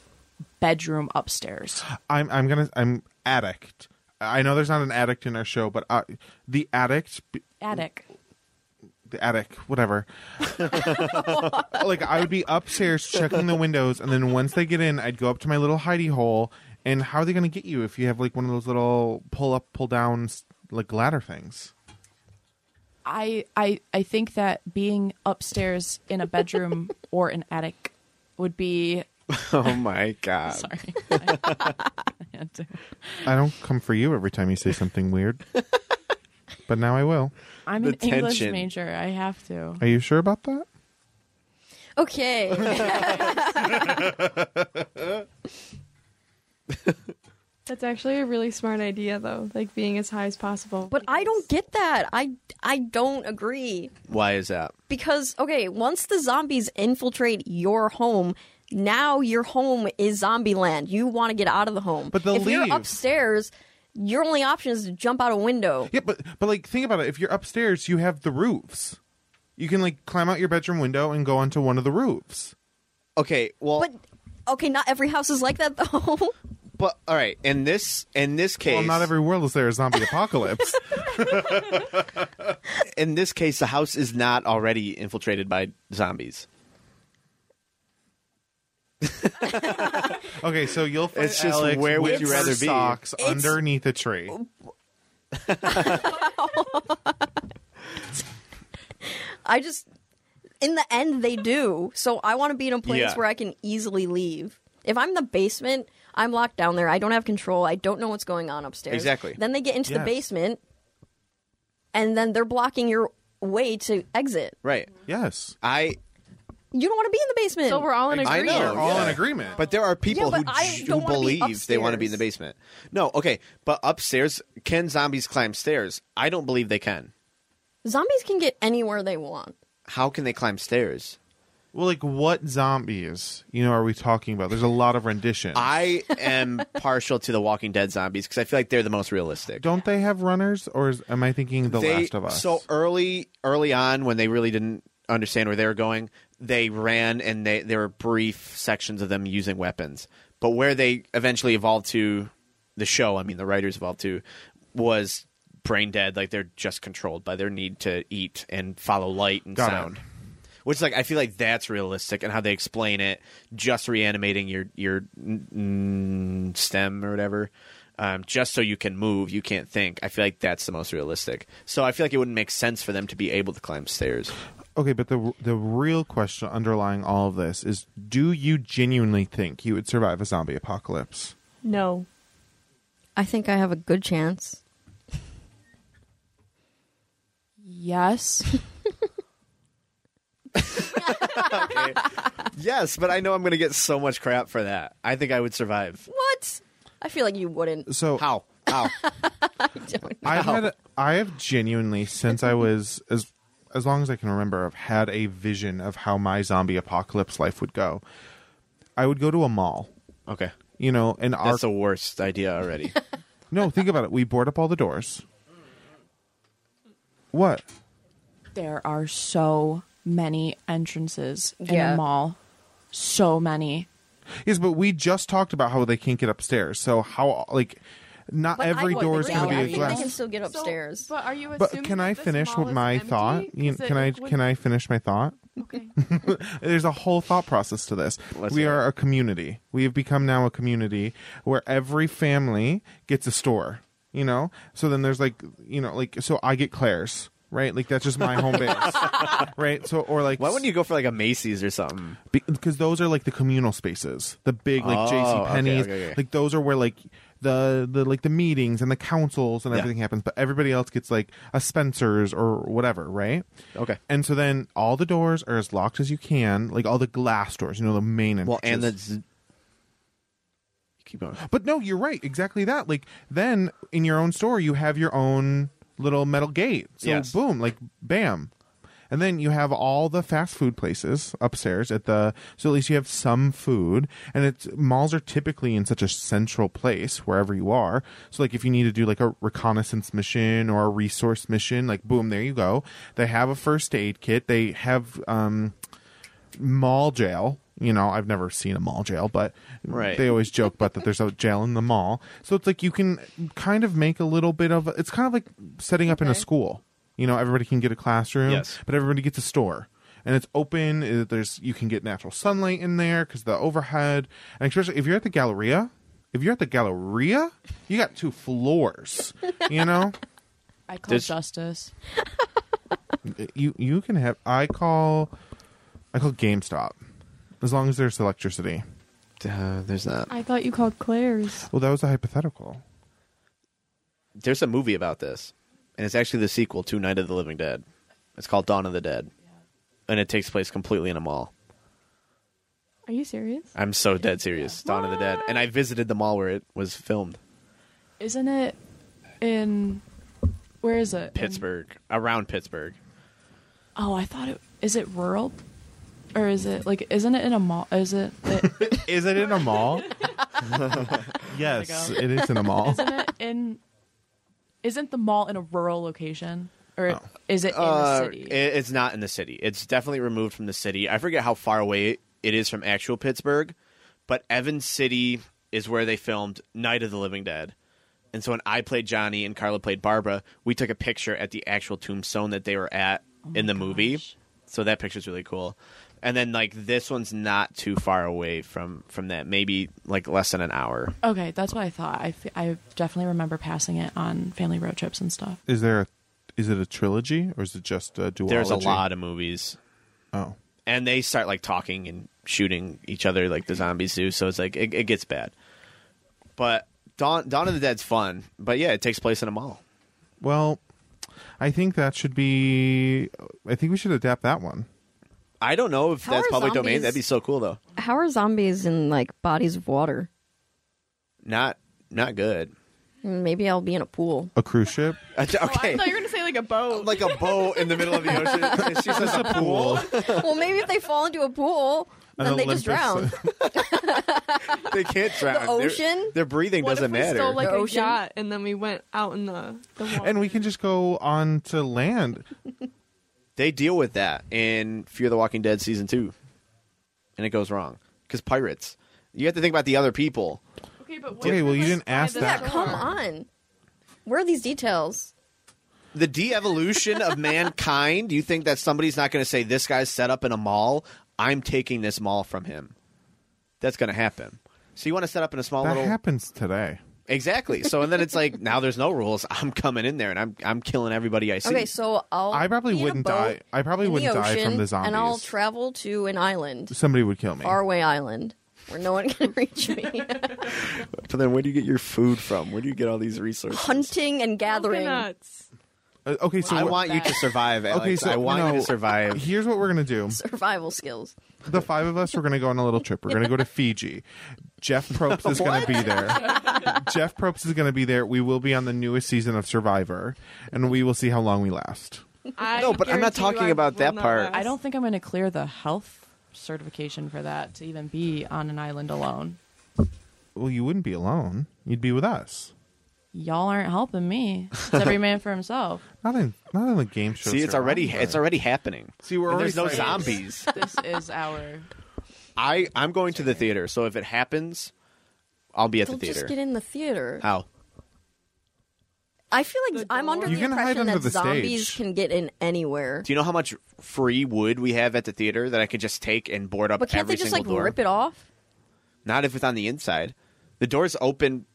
Bedroom upstairs. I'm I'm gonna I'm addict. I know there's not an addict in our show, but uh, the addict, attic, the attic, whatever. Like I would be upstairs checking the windows, and then once they get in, I'd go up to my little hidey hole. And how are they gonna get you if you have like one of those little pull up, pull down like ladder things? I I I think that being upstairs in a bedroom or an attic would be. Oh my god! Sorry, I, I don't come for you every time you say something weird, but now I will. I'm the an tension. English major. I have to. Are you sure about that? Okay. That's actually a really smart idea, though. Like being as high as possible. But I don't get that. I I don't agree. Why is that? Because okay, once the zombies infiltrate your home. Now your home is zombie land. You want to get out of the home. But they'll if leave. You're upstairs, your only option is to jump out a window. Yeah, but but like think about it. If you're upstairs, you have the roofs. You can like climb out your bedroom window and go onto one of the roofs. Okay, well But okay, not every house is like that though. But all right, in this in this case well, not every world is there a zombie apocalypse. In this case, the house is not already infiltrated by zombies. Okay, so you'll find it's just Alex where would you rather be? Socks it's... underneath a tree. I just, in the end, they do. So I want to be in a place yeah. where I can easily leave. If I'm in the basement, I'm locked down there. I don't have control. I don't know what's going on upstairs. Exactly. Then they get into yes. the basement, and then they're blocking your way to exit. Right. Yes. I. You don't want to be in the basement. So we're all in agreement. I know. We're all yeah. in agreement. But there are people yeah, who, who believe be they want to be in the basement. No, okay. But upstairs, can zombies climb stairs? I don't believe they can. Zombies can get anywhere they want. How can they climb stairs? Well, like what zombies, you know, are we talking about? There's a lot of renditions. I am partial to the Walking Dead zombies because I feel like they're the most realistic. Don't they have runners? Or is, am I thinking The they, Last of Us? So early, early on when they really didn't understand where they were going... They ran, and they, there were brief sections of them using weapons. But where they eventually evolved to, the show, I mean, the writers evolved to, was brain dead. Like, they're just controlled by their need to eat and follow light and Got sound. It. Which, like, I feel like that's realistic, and how they explain it, just reanimating your, your mm, stem or whatever, um, just so you can move, you can't think. I feel like that's the most realistic. So I feel like it wouldn't make sense for them to be able to climb stairs. Okay, but the the real question underlying all of this is, do you genuinely think you would survive a zombie apocalypse? No. I think I have a good chance. Yes. Okay. Yes, but I know I'm going to get so much crap for that. I think I would survive. What? I feel like you wouldn't. So How? How? I don't know. I've had a, I have genuinely, since I was... as. as long as I can remember, I've had a vision of how my zombie apocalypse life would go. I would go to a mall. Okay. You know, and our... That's the worst idea already. No, think about it. We board up all the doors. What? There are so many entrances yeah. in a mall. So many. Yes, but we just talked about how they can't get upstairs. So how, like, not but every door is going to be a glass. I can still get upstairs. So, but are you assuming but can I finish my empty? thought? You, can I would... can I finish my thought? Okay. There's a whole thought process to this. Let's we are it. a community. We have become now a community where every family gets a store. You know, so then there's like, you know, like, so I get Claire's. Right? Like, that's just my home base. Right? So, or like... Why wouldn't you go for like a Macy's or something? Because those are like the communal spaces. The big, like, oh, JCPenney's. Okay, okay, okay. Like, those are where like the, the, like, the meetings and the councils and everything yeah. happens. But everybody else gets like a Spencer's or whatever, right? Okay. And so then all the doors are as locked as you can. Like, all the glass doors, you know, the main entrances. Well, and the... Z- Keep on. But no, you're right. Exactly that. Like, then in your own store, you have your own... little metal gate. So yes. boom, like bam. And then you have all the fast food places upstairs at the, so at least you have some food. And it's, malls are typically in such a central place wherever you are. So like if you need to do like a reconnaissance mission or a resource mission, like boom, there you go. They have a first aid kit. They have um mall jail. You know, I've never seen a mall jail, but right. they always joke about that there's a jail in the mall. So it's like you can kind of make a little bit of... It's kind of like setting up okay. in a school. You know, everybody can get a classroom, yes. but everybody gets a store. And it's open. There's You can get natural sunlight in there because the overhead... And especially if you're at the Galleria, if you're at the Galleria, you got two floors, you know? I call Does... justice. You you can have... I call I call GameStop. As long as there's electricity. Uh, there's that. I thought you called Claire's. Well, that was a hypothetical. There's a movie about this. And it's actually the sequel to Night of the Living Dead. It's called Dawn of the Dead. Yeah. And it takes place completely in a mall. Are you serious? I'm so dead serious. Yeah. Dawn of the Dead. And I visited the mall where it was filmed. Isn't it in... Where is it? Pittsburgh. In... Around Pittsburgh. Oh, I thought it... Is it rural? Or is it like? Isn't it in a mall? Is it? it... Is it in a mall? Yes, it is in a mall. Isn't it in? Isn't the mall in a rural location, or oh. is it in uh, the city? It's not in the city. It's definitely removed from the city. I forget how far away it is from actual Pittsburgh, but Evans City is where they filmed Night of the Living Dead. And so when I played Johnny and Carla played Barbara, we took a picture at the actual tombstone that they were at oh in the gosh. movie. So that picture's really cool. And then, like, this one's not too far away from, from that. Maybe, like, less than an hour. Okay, that's what I thought. I, f- I definitely remember passing it on family road trips and stuff. Is there a, is it a trilogy or is it just a duology? There's a lot of movies. Oh. And they start, like, talking and shooting each other like the zombies do. So it's, like, it, it gets bad. But Dawn, Dawn of the Dead's fun. But, yeah, it takes place in a mall. Well, I think that should be... I think we should adapt that one. I don't know if How that's public zombies, domain. That'd be so cool, though. How are zombies in, like, bodies of water? Not not good. Maybe I'll be in a pool. A cruise ship? Okay. Oh, I thought you were going to say, like, a boat. Like a boat in the middle of the ocean. It's just like a pool. Well, maybe if they fall into a pool, An then Olympus. They just drown. They can't drown. The ocean? Their breathing what doesn't matter. What if we matter. stole, like, the a ocean? yacht and then we went out in the, the water? And we can just go on to land. They deal with that in Fear the Walking Dead season two, and it goes wrong because pirates. You have to think about the other people. Okay, but what okay well, you didn't ask that. Yeah, come on. Where are these details? The de-evolution of mankind. You think that somebody's not going to say this guy's set up in a mall? I'm taking this mall from him. That's going to happen. So you want to set up in a small that little. That happens today. Exactly. So and then it's like now there's no rules. I'm coming in there and I'm I'm killing everybody I see. Okay, so I'll I probably wouldn't die. I probably wouldn't die from the zombies. And I'll travel to an island. Somebody would kill me. Faraway island where no one can reach me. So then where do you get your food from? Where do you get all these resources? Hunting and gathering. Coconuts. Uh, okay, so I want you to survive, Alex. Okay, so I want no, you to survive. Here's what we're gonna do: survival skills. The five of us, we're gonna go on a little trip. We're gonna go to Fiji. Jeff Probst is gonna be there. Jeff Probst is gonna be there. We will be on the newest season of Survivor, and we will see how long we last. I no, but I'm not talking about that part. Last. I don't think I'm gonna clear the health certification for that to even be on an island alone. Well, you wouldn't be alone. You'd be with us. Y'all aren't helping me. It's every man for himself. Not in, not in the game show. See, it's already, it's already happening. See, we're already there's no zombies. This is our I, I'm going to the theater, so if it happens, I'll be at Don't the theater. Just get in the theater. How? I feel like I'm under you the impression that the zombies stage. Can get in anywhere. Do you know how much free wood we have at the theater that I could just take and board up every single door? But can't they just, like, door? Rip it off? Not if it's on the inside. The doors open.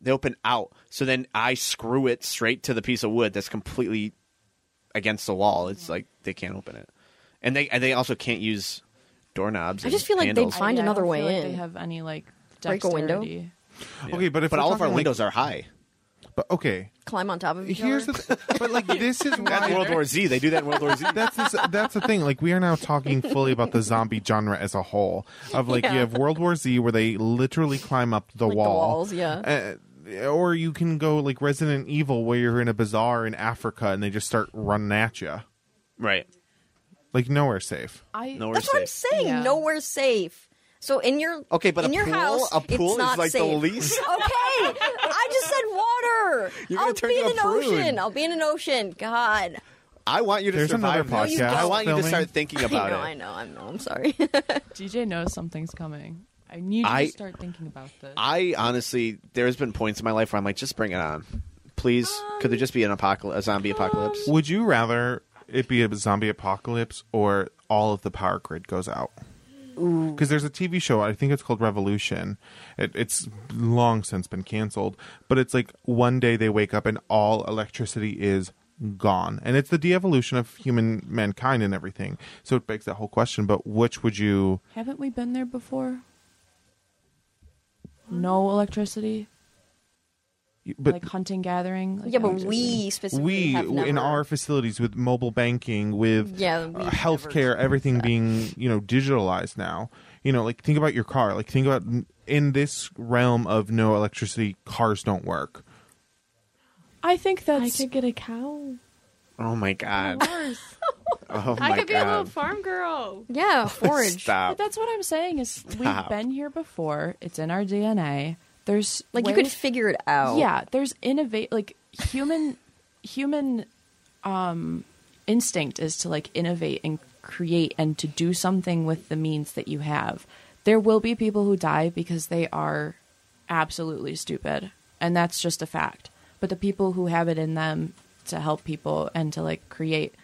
They open out. So then I screw it straight to the piece of wood that's completely against the wall. It's like they can't open it. And they and they also can't use doorknobs. I just feel like handles. They'd find I, another I don't way feel in. Like they have any, like, break a window. Yeah. Okay, but if but all of our like... windows are high. But okay, climb on top of each Here's other. The th- but like this is why that's World War Z. They do that in World War Z. That's this, that's the thing. Like we are now talking fully about the zombie genre as a whole. Of like yeah. you have World War Z where they literally climb up the like wall. The walls, yeah. Uh, or you can go like Resident Evil where you're in a bazaar in Africa and they just start running at you. Right. Like nowhere safe. I. Nowhere that's safe. What I'm saying. Yeah. Nowhere safe. So in your okay, but in a your pool, house, a pool it's not is like safe. The least. Okay, I just said water. You're I'll turn be in an prune. Ocean. I'll be in an ocean. God, I want you to There's survive another podcast. No, I want filming. You to start thinking about I know, it. I know, I know. I'm, I'm sorry. D J knows something's coming. I need you I, to start thinking about this. I honestly, there's been points in my life where I'm like, just bring it on, please. Um, Could there just be an apocalypse, a zombie um, apocalypse? Would you rather it be a zombie apocalypse or all of the power grid goes out? Because there's a T V show, I think it's called Revolution. It, it's long since been canceled. But it's like one day they wake up and all electricity is gone. And it's the de-evolution of human mankind and everything. So it begs that whole question, but which would you... Haven't we been there before? No electricity? But, like hunting, gathering. Like yeah, but we specifically we have never... in our facilities with mobile banking, with yeah, uh, healthcare, everything that. Being you know digitalized now. You know, like think about your car. Like think about in this realm of no electricity, cars don't work. I think that's. I could get a cow. Oh my god. Oh my I could god. Be a little farm girl. Yeah, forage. Stop. But that's what I'm saying is Stop. We've been here before. It's in our D N A. There's like ways, you could figure it out. Yeah, there's innovate like human human um, instinct is to like innovate and create and to do something with the means that you have. There will be people who die because they are absolutely stupid, and that's just a fact. But the people who have it in them to help people and to like create,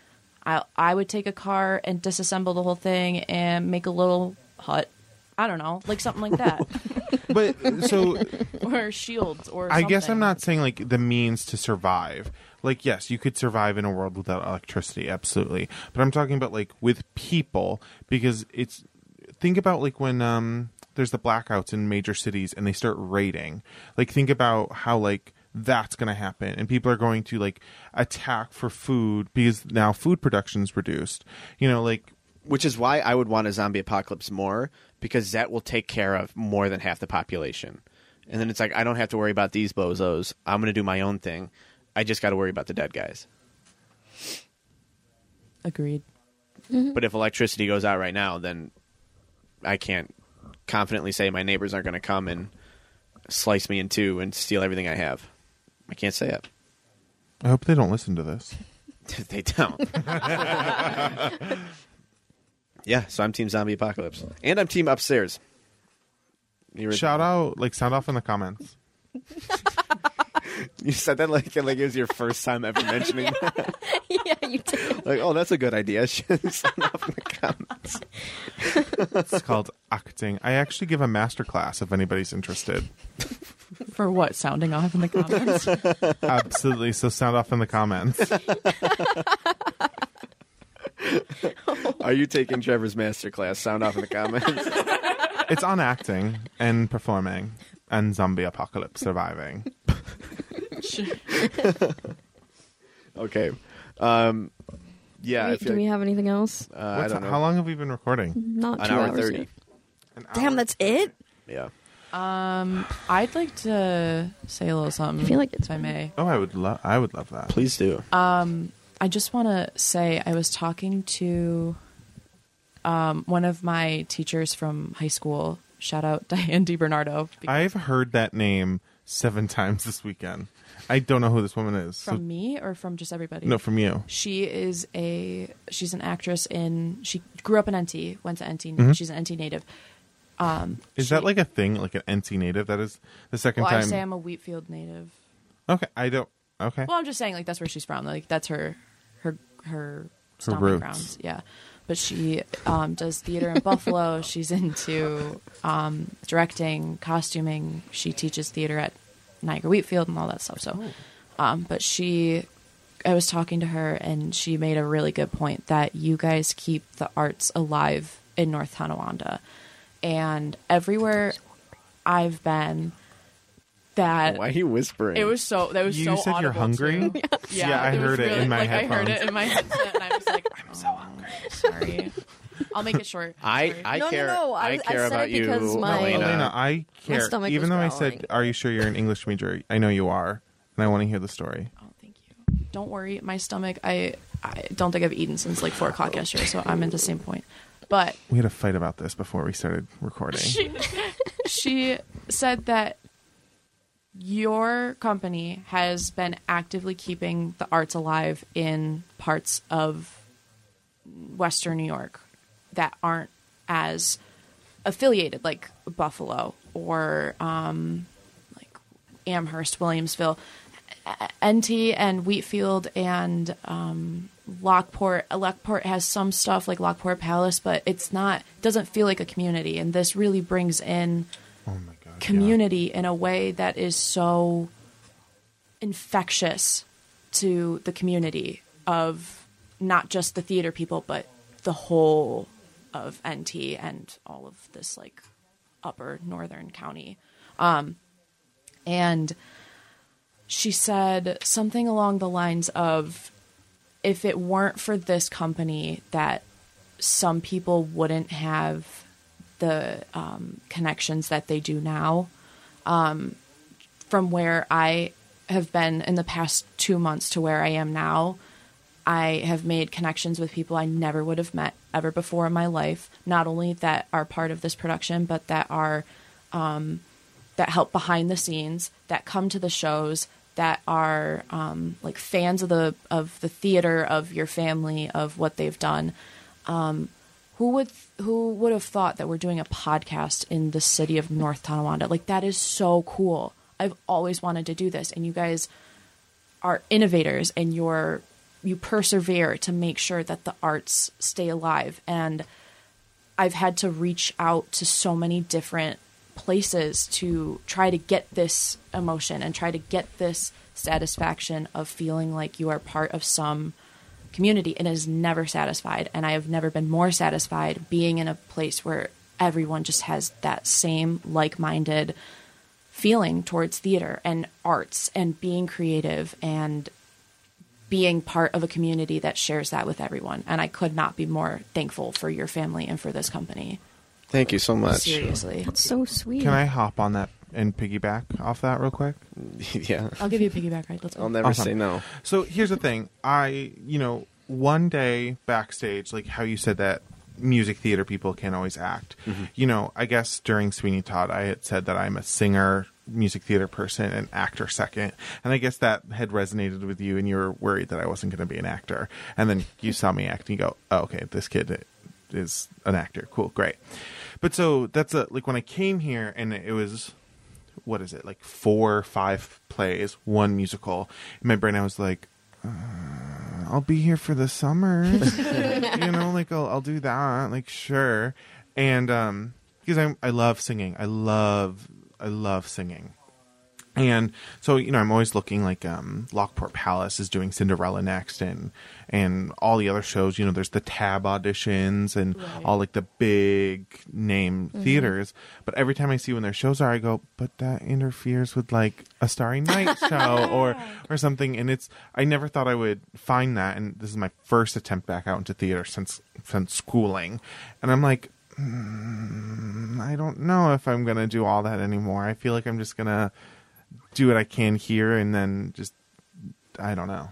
I I would take a car and disassemble the whole thing and make a little hut. I don't know, like something like that. But so, or shields, or I something. Guess I'm not saying like the means to survive. Like, yes, you could survive in a world without electricity, absolutely. But I'm talking about like with people because it's think about like when um there's the blackouts in major cities and they start raiding. Like, think about how like that's going to happen and people are going to like attack for food because now food production's reduced. You know, like which is why I would want a zombie apocalypse more. Because that will take care of more than half the population. And then it's like, I don't have to worry about these bozos. I'm going to do my own thing. I just got to worry about the dead guys. Agreed. Mm-hmm. But if electricity goes out right now, then I can't confidently say my neighbors aren't going to come and slice me in two and steal everything I have. I can't say it. I hope they don't listen to this. They don't. Yeah, so I'm team zombie apocalypse. And I'm team upstairs. You're Shout right. out, like sound off in the comments. You said that like, like it was your first time ever mentioning yeah. that. Yeah, you did. Like, oh, that's a good idea. Sound off in the comments. It's called acting. I actually give a masterclass if anybody's interested. For what? Sounding off in the comments? Absolutely. So sound off in the comments. Are you taking Trevor's masterclass? Sound off in the comments. It's on acting and performing and zombie apocalypse surviving. Okay. Um, yeah. Wait, I feel do like, we have anything else? Uh, I don't know. How long have we been recording? Not two hours. An hour thirty. Damn, that's it? Yeah. Um, I'd like to say a little something. I feel like it's if I may. Oh, I would love. I would love that. Please do. Um. I just want to say I was talking to um, one of my teachers from high school. Shout out Diane DiBernardo. I've heard that name seven times this weekend. I don't know who this woman is. From so. me or from just everybody? No, from you. She is a she's an actress in she grew up in N T, went to N T. Mm-hmm. She's an N T native. Um, is she, that like a thing, like an N T native? That is the second well, time. I say I'm a Wheatfield native. Okay, I don't. Okay. Well, I'm just saying, like that's where she's from. Like that's her, her, her, her roots. Grounds. Yeah, but she um, does theater in Buffalo. She's into um, directing, costuming. She teaches theater at Niagara Wheatfield and all that stuff. So, um, but she, I was talking to her, and she made a really good point that you guys keep the arts alive in North Tonawanda. And everywhere I've been, that why are you whispering? It was so that was you so. You said you're hungry. yeah, yeah, I it heard really, it in my like, headphones. I heard it in my headset, and I was like, "I'm oh, so hungry." Sorry, I'll make it short. I, I no, care. No, no, I, I care I about you, my, Elena. Elena. I care. Even though growling. I said, "Are you sure you're an English major?" I know you are, and I want to hear the story. Oh, thank you. Don't worry, my stomach. I I don't think I've eaten since like four o'clock yesterday, so I'm at the same point. But we had a fight about this before we started recording. She, she said that your company has been actively keeping the arts alive in parts of Western New York that aren't as affiliated, like Buffalo or um, like Amherst, Williamsville, N T and Wheatfield and um, Lockport. Lockport has some stuff like Lockport Palace, but it's not doesn't feel like a community. And this really brings in oh my God, community yeah. in a way that is so infectious to the community of not just the theater people, but the whole of N T and all of this like upper northern county. Um, and she said something along the lines of, if it weren't for this company, that some people wouldn't have the um, connections that they do now. Um, from where I have been in the past two months to where I am now, I have made connections with people I never would have met ever before in my life, not only that are part of this production, but that are um, that help behind the scenes, that come to the shows, that are um, like fans of the of the theater, of your family, of what they've done. Um, who would who would have thought that we're doing a podcast in the city of North Tonawanda? Like, that is so cool. I've always wanted to do this, and you guys are innovators, and you're you persevere to make sure that the arts stay alive. And I've had to reach out to so many different places to try to get this emotion and try to get this satisfaction of feeling like you are part of some community, and it is never satisfied. And I have never been more satisfied being in a place where everyone just has that same like-minded feeling towards theater and arts and being creative and being part of a community that shares that with everyone. And I could not be more thankful for your family and for this company. Thank you so much. Seriously. That's so sweet. Can I hop on that and piggyback off that real quick? Yeah. I'll give you a piggyback ride. Let's go. I'll never awesome. say no. So here's the thing. I, you know, one day backstage, like how you said that music theater people can't always act. Mm-hmm. You know, I guess during Sweeney Todd, I had said that I'm a singer, music theater person, and actor second. And I guess that had resonated with you, and you were worried that I wasn't going to be an actor. And then you saw me act, and you go, oh, okay, this kid is an actor. Cool. Great. But so that's a, like when I came here and it was, what is it? Like four, five plays, one musical. In my brain, I was like, uh, I'll be here for the summer. You know, like I'll, I'll do that. Like, sure. And, um, because I, I love singing. I love, I love singing. And so, you know, I'm always looking like um, Lockport Palace is doing Cinderella next, and and all the other shows. You know, there's the Tab auditions and right. all like the big name mm-hmm. theaters. But every time I see when their shows are, I go, but that interferes with like a Starry Night show or or something. And it's I never thought I would find that. And this is my first attempt back out into theater since since schooling. And I'm like, mm, I don't know if I'm gonna do all that anymore. I feel like I'm just gonna do what I can here, and then just I don't know,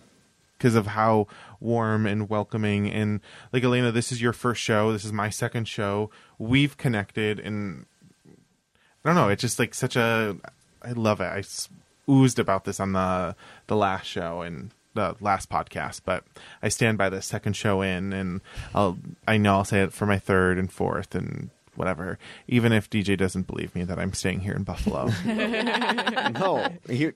because of how warm and welcoming, and like, Elena, this is your first show, this is my second show, we've connected, and I don't know, it's just like such a I love it. I oozed about this on the the last show and the last podcast, but I stand by the second show in, and I'll I know I'll say it for my third and fourth and whatever, even if D J doesn't believe me that I'm staying here in Buffalo. No, you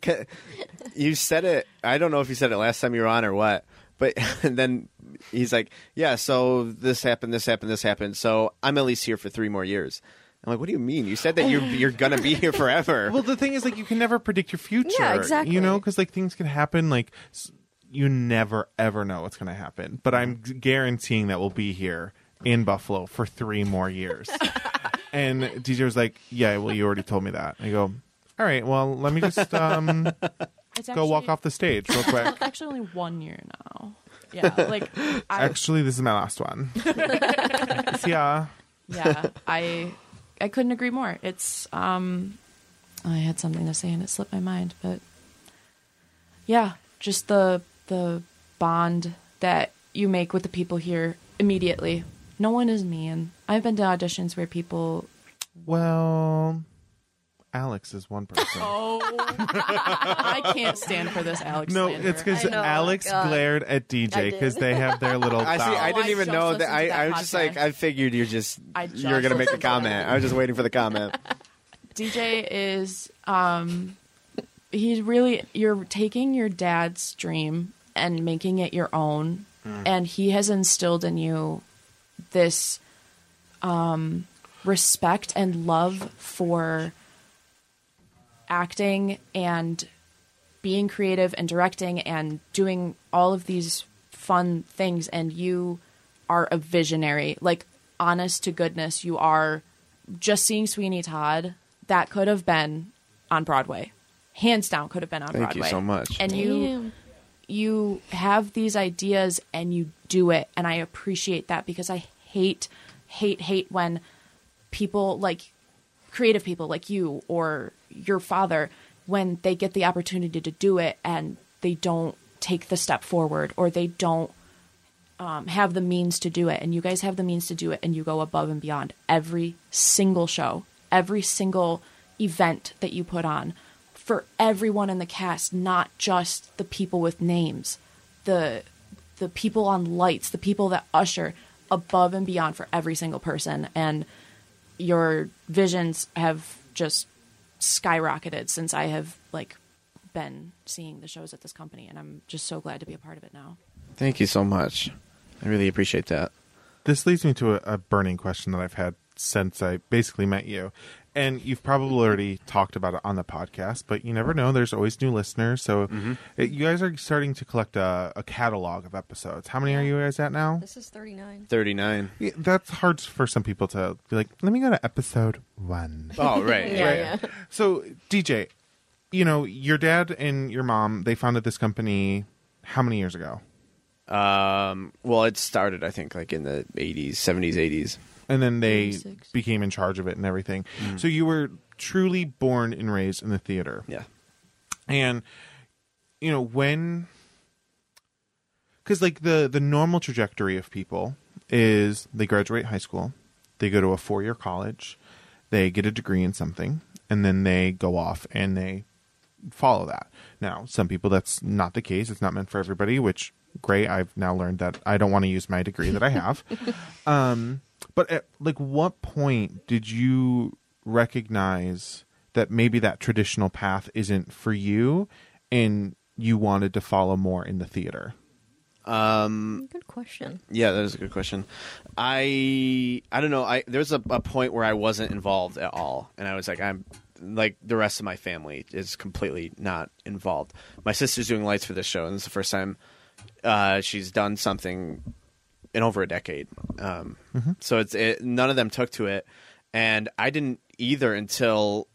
you said it. I don't know if you said it last time you were on or what. But and then he's like, yeah, so this happened, this happened, this happened. So I'm at least here for three more years. I'm like, what do you mean? You said that you're, you're going to be here forever. Well, the thing is, like, you can never predict your future. Yeah, exactly. You know, because, like, things can happen. Like, you never, ever know what's going to happen. But I'm guaranteeing that we'll be here in Buffalo for three more years. And D J was like, yeah, well, you already told me that. I go, all right, well, let me just... um. It's actually, go walk off the stage real quick. It's actually only one year now. Yeah, like I, actually, this is my last one. Yeah, yeah. I I couldn't agree more. It's um, I had something to say and it slipped my mind, but yeah, just the the bond that you make with the people here immediately. No one is mean. I've been to auditions where people. Well. Alex is one person. Oh, I can't stand for this Alex slander. No, it's because Alex God. glared at D J because they have their little. I see. I didn't oh, even I know that. I, that I was podcast. just like, I figured you're just, just you're gonna make a comment. I was just waiting for the comment. D J is, um, he's really. You're taking your dad's dream and making it your own, mm. and he has instilled in you this, um, respect and love for. Acting and being creative and directing and doing all of these fun things, and you are a visionary. Like, honest to goodness, you are. Just seeing Sweeney Todd, that could have been on Broadway. Hands down could have been on Thank Broadway. Thank you so much. And you you have these ideas and you do it, and I appreciate that because I hate, hate, hate when people like creative people like you or your father, when they get the opportunity to do it and they don't take the step forward or they don't um, have the means to do it. And you guys have the means to do it, and you go above and beyond every single show, every single event that you put on for everyone in the cast, not just the people with names, the the people on lights, the people that usher, above and beyond for every single person. And your visions have just... skyrocketed since I have like been seeing the shows at this company, and I'm just so glad to be a part of it now. Thank you so much. I really appreciate that. This leads me to a, a burning question that I've had since I basically met you, and you've probably already talked about it on the podcast, but you never know, there's always new listeners. So mm-hmm. it, you guys are starting to collect a, a catalog of episodes. How many yeah. are you guys at now? This is thirty-nine thirty-nine. Yeah, that's hard for some people to be like, let me go to episode one. Oh right. Yeah, right. Yeah. So D J, you know, your dad and your mom, they founded this company how many years ago? Um well, it started I think like in the eighties seventies eighties. And then they thirty-six became in charge of it and everything. Mm. So you were truly born and raised in the theater. Yeah. And, you know, when... Because, like, the, the normal trajectory of people is they graduate high school, they go to a four-year college, they get a degree in something, and then they go off and they follow that. Now, some people, that's not the case. It's not meant for everybody, which, great, I've now learned that I don't want to use my degree that I have. um But at, like, what point did you recognize that maybe that traditional path isn't for you, and you wanted to follow more in the theater? Um, good question. Yeah, that is a good question. I I don't know. I there was a, a point where I wasn't involved at all, and I was like, I'm like the rest of my family is completely not involved. My sister's doing lights for this show, and it's the first time uh, she's done something. In over a decade. Um, mm-hmm. So it's it, none of them took to it. And I didn't either until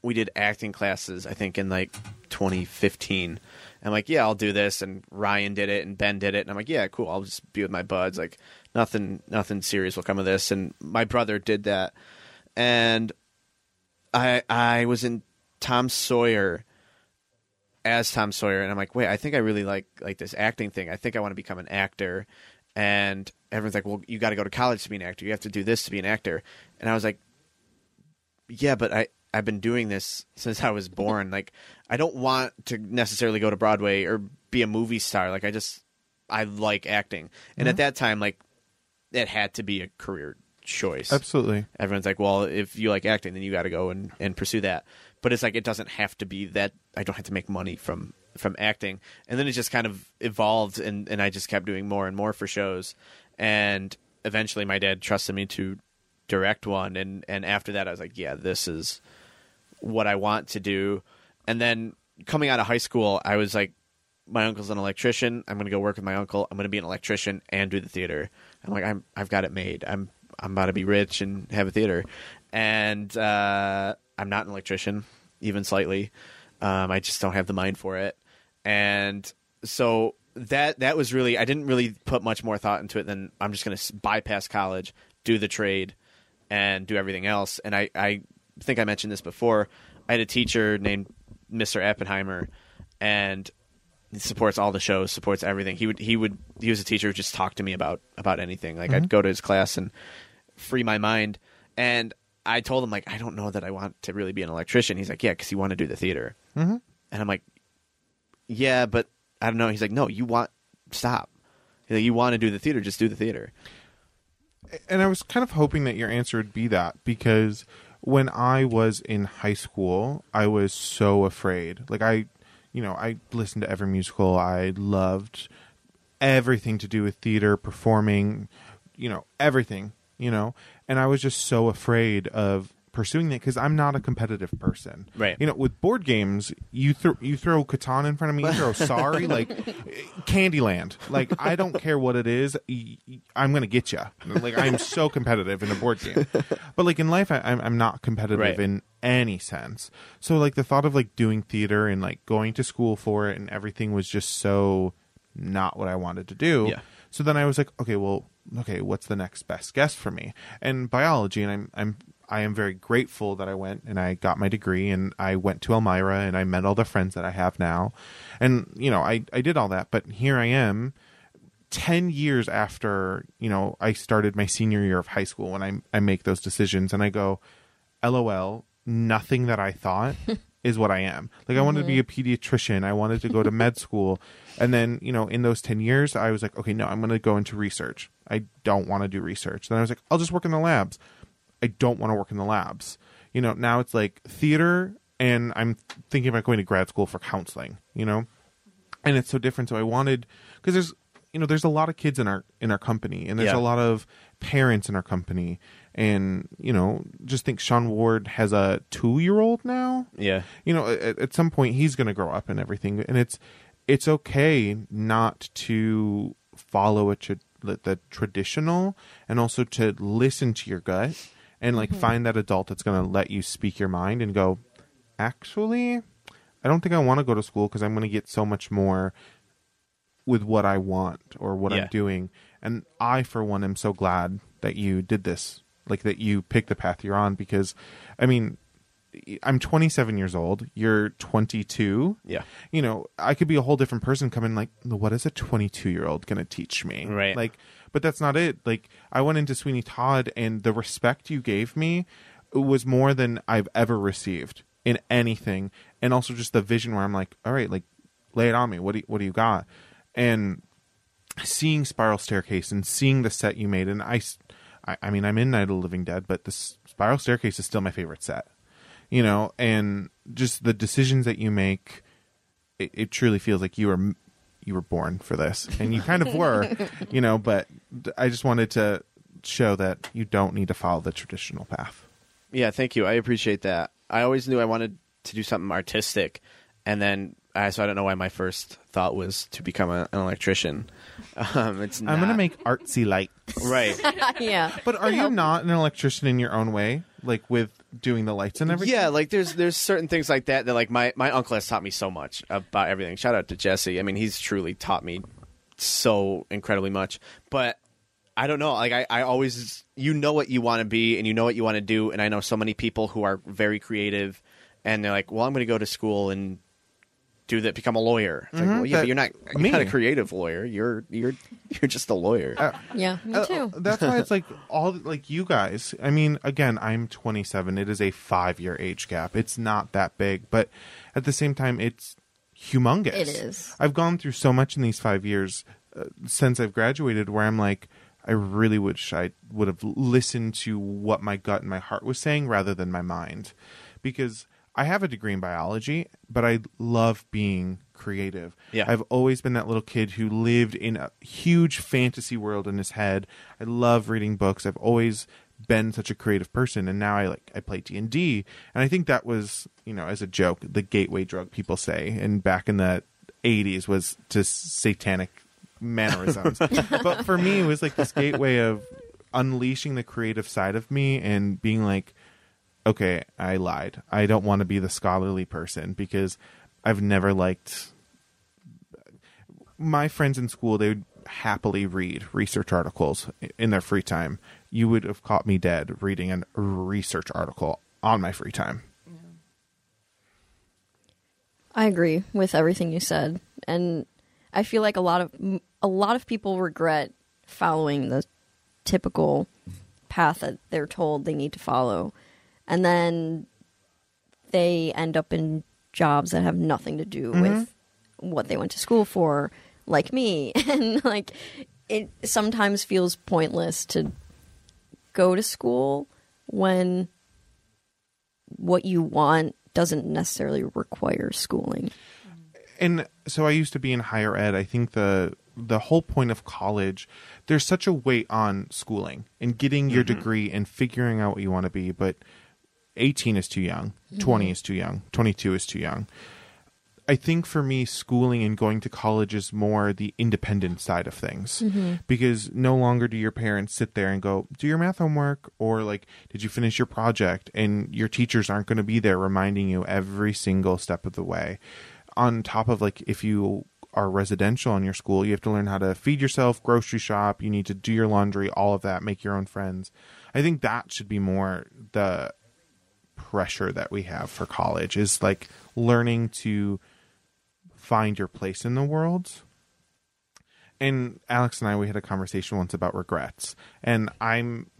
we did acting classes, I think, in like twenty fifteen. I'm like, yeah, I'll do this. And Ryan did it and Ben did it. And I'm like, yeah, cool. I'll just be with my buds. Like nothing, nothing serious will come of this. And my brother did that. And I, I was in Tom Sawyer as Tom Sawyer. And I'm like, wait, I think I really like, like this acting thing. I think I want to become an actor. And everyone's like, well, you got to go to college to be an actor. You have to do this to be an actor. And I was like, yeah, but I, I've been doing this since I was born. Like, I don't want to necessarily go to Broadway or be a movie star. Like, I just, I like acting. And mm-hmm. at that time, like, it had to be a career choice. Absolutely. Everyone's like, well, if you like acting, then you got to go and, and pursue that. But it's like, it doesn't have to be that. I don't have to make money from, from acting. And then it just kind of evolved, and, and I just kept doing more and more for shows. And eventually my dad trusted me to direct one, and and after that I was like, yeah, this is what I want to do. And then coming out of high school, I was like, my uncle's an electrician, I'm gonna go work with my uncle, I'm gonna be an electrician and do the theater. I'm like, I'm I've got it made. I'm I'm about to be rich and have a theater. And uh I'm not an electrician, even slightly. Um I just don't have the mind for it. And so that that was really, I didn't really put much more thought into it than I'm just gonna bypass college, do the trade, and do everything else. And I, I think I mentioned this before. I had a teacher named Mister Oppenheimer, and he supports all the shows, supports everything. He would, he would, he was a teacher who just talked to me about, about anything. Like, mm-hmm. I'd go to his class and free my mind. And I told him, like, I don't know that I want to really be an electrician. He's like, yeah, because you want to do the theater. Mm-hmm. And I'm like, yeah, but I don't know. He's like, no, you want, stop. He's like, you want to do the theater, just do the theater. And I was kind of hoping that your answer would be that, because when I was in high school, I was so afraid. Like, I, you know, I listened to every musical. I loved everything to do with theater, performing, you know, everything, you know. And I was just so afraid of pursuing that because I'm not a competitive person. Right. You know, with board games, you, th- you throw Catan in front of me, you throw Sorry, like Candyland. Like, I don't care what it is, y- y- I'm going to get you. Like, I'm so competitive in a board game. But, like, in life, I- I'm-, I'm not competitive right. in any sense. So, like, the thought of, like, doing theater and, like, going to school for it and everything was just so not what I wanted to do. Yeah. So then I was like, okay, well, okay, what's the next best guess for me? And biology, and I'm I'm... I am very grateful that I went and I got my degree and I went to Elmira and I met all the friends that I have now. And, you know, I, I did all that. But here I am ten years after, you know, I started my senior year of high school when I, I make those decisions and I go, LOL, nothing that I thought is what I am. Like, I wanted mm-hmm. to be a pediatrician. I wanted to go to med school. And then, you know, in those ten years, I was like, okay, no, I'm going to go into research. I don't want to do research. Then I was like, I'll just work in the labs. I don't want to work in the labs. You know, now it's like theater, and I'm thinking about going to grad school for counseling, you know, and it's so different. So I wanted, because there's, you know, there's a lot of kids in our, in our company, and there's yeah. a lot of parents in our company. And, you know, just think Sean Ward has a two-year-old now. Yeah. You know, at, at some point he's going to grow up and everything. And it's, it's okay not to follow a tra- the traditional, and also to listen to your gut. And, like, mm-hmm. find that adult that's going to let you speak your mind and go, actually, I don't think I want to go to school because I'm going to get so much more with what I want or what yeah. I'm doing. And I, for one, am so glad that you did this, like, that you picked the path you're on, because, I mean, I'm twenty-seven years old. You're twenty-two. Yeah. You know, I could be a whole different person coming like, what is a twenty-two-year-old going to teach me? Right. Like, but that's not it. Like, I went into Sweeney Todd, and the respect you gave me was more than I've ever received in anything. And also just the vision where I'm like, all right, like, lay it on me. What do you, what do you got? And seeing Spiral Staircase and seeing the set you made. And I, I, I mean, I'm in Night of the Living Dead, but the Spiral Staircase is still my favorite set, you know, and just the decisions that you make, it, it truly feels like you are you were born for this, and you kind of were, you know, but I just wanted to show that you don't need to follow the traditional path. Yeah, thank you. I appreciate that. I always knew I wanted to do something artistic, and then I, so I don't know why my first thought was to become a, an electrician. Um, it's not... I'm going to make artsy lights. Right. Yeah. But are you not an electrician in your own way? Like, with doing the lights and everything? Yeah, like, there's there's certain things like that that, like, my, my uncle has taught me so much about everything. Shout out to Jesse. I mean, he's truly taught me so incredibly much. But I don't know. Like, I, I always – you know what you want to be, and you know what you want to do. And I know so many people who are very creative, and they're like, well, I'm going to go to school and do that, become a lawyer. It's mm-hmm, like, well, yeah, that, but you're not you're me. not a creative lawyer. You're you're you're just a lawyer. Uh, yeah, me too. Uh, that's why it's like all like you guys. I mean, again, I'm twenty-seven. It is a five-year age gap. It's not that big, but at the same time, it's humongous. It is. I've gone through so much in these five years uh, since I've graduated, where I'm like, I really wish I would have listened to what my gut and my heart was saying rather than my mind, because I have a degree in biology, but I love being creative. Yeah. I've always been that little kid who lived in a huge fantasy world in his head. I love reading books. I've always been such a creative person, and now I like I play D and D, and I think that was, you know, as a joke, the gateway drug people say, and back in the eighties was to satanic mannerisms. But for me, it was like this gateway of unleashing the creative side of me and being like, okay, I lied. I don't want to be the scholarly person, because I've never liked my friends in school. They would happily read research articles in their free time. You would have caught me dead reading a research article on my free time. I agree with everything you said. And I feel like a lot of a lot of people regret following the typical path that they're told they need to follow. And then they end up in jobs that have nothing to do mm-hmm. with what they went to school for, like me. And like, it sometimes feels pointless to go to school when what you want doesn't necessarily require schooling. And so I used to be in higher ed. I think the the whole point of college, there's such a weight on schooling and getting your mm-hmm. degree and figuring out what you want to be, but eighteen is too young. twenty is too young. twenty-two is too young. I think for me, schooling and going to college is more the independent side of things, mm-hmm. because no longer do your parents sit there and go, do your math homework, or like, did you finish your project? And your teachers aren't going to be there reminding you every single step of the way. On top of like, if you are residential in your school, you have to learn how to feed yourself, grocery shop, you need to do your laundry, all of that, make your own friends. I think that should be more the pressure that we have for college, is like learning to find your place in the world. And Alex and I, we had a conversation once about regrets, and I'm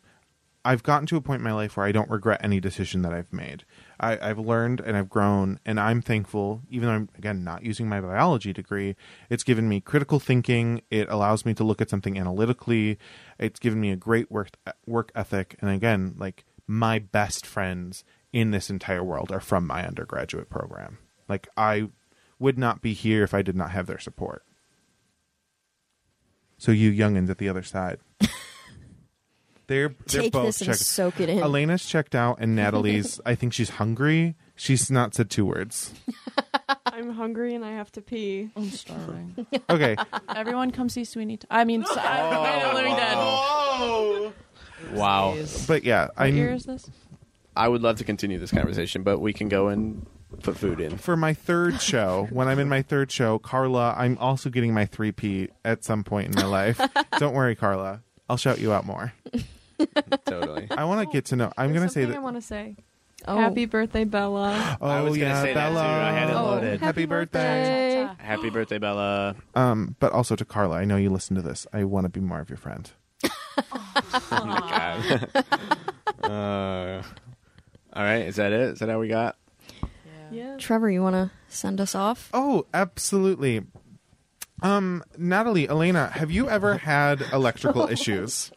I've gotten to a point in my life where I don't regret any decision that I've made. I, I've learned and I've grown, and I'm thankful, even though I'm, again, not using my biology degree, it's given me critical thinking. It allows me to look at something analytically. It's given me a great work, work ethic. And again, like, my best friends in this entire world are from my undergraduate program. Like, I would not be here if I did not have their support. So you youngins at the other side. They're, they're Take both this and checked. Soak it in. Elena's checked out, and Natalie's, I think she's hungry. She's not said two words. I'm hungry and I have to pee. I'm starving. Okay. Everyone come see Sweeney. T- I mean, oh, Night of the Living Dead. Wow. wow. But yeah. What year is this? I would love to continue this conversation, but we can go and put food in. For my third show, when I'm in my third show, Carla, I'm also getting my three P at some point in my life. Don't worry, Carla. I'll shout you out more. Totally. I want to get to know. I'm going to say that. I want to say. Oh. Happy birthday, Bella. Oh, I was yeah, going to say Bella. That too. I had it oh, loaded. Happy, happy birthday. birthday. Happy birthday, Bella. Um, but also to Carla, I know you listen to this. I want to be more of your friend. Oh my God. uh, all right. Is that it? Is that all we got? Yeah. yeah. Trevor, you want to send us off? Oh, absolutely. Um, Natalie, Elena, have you ever had electrical issues?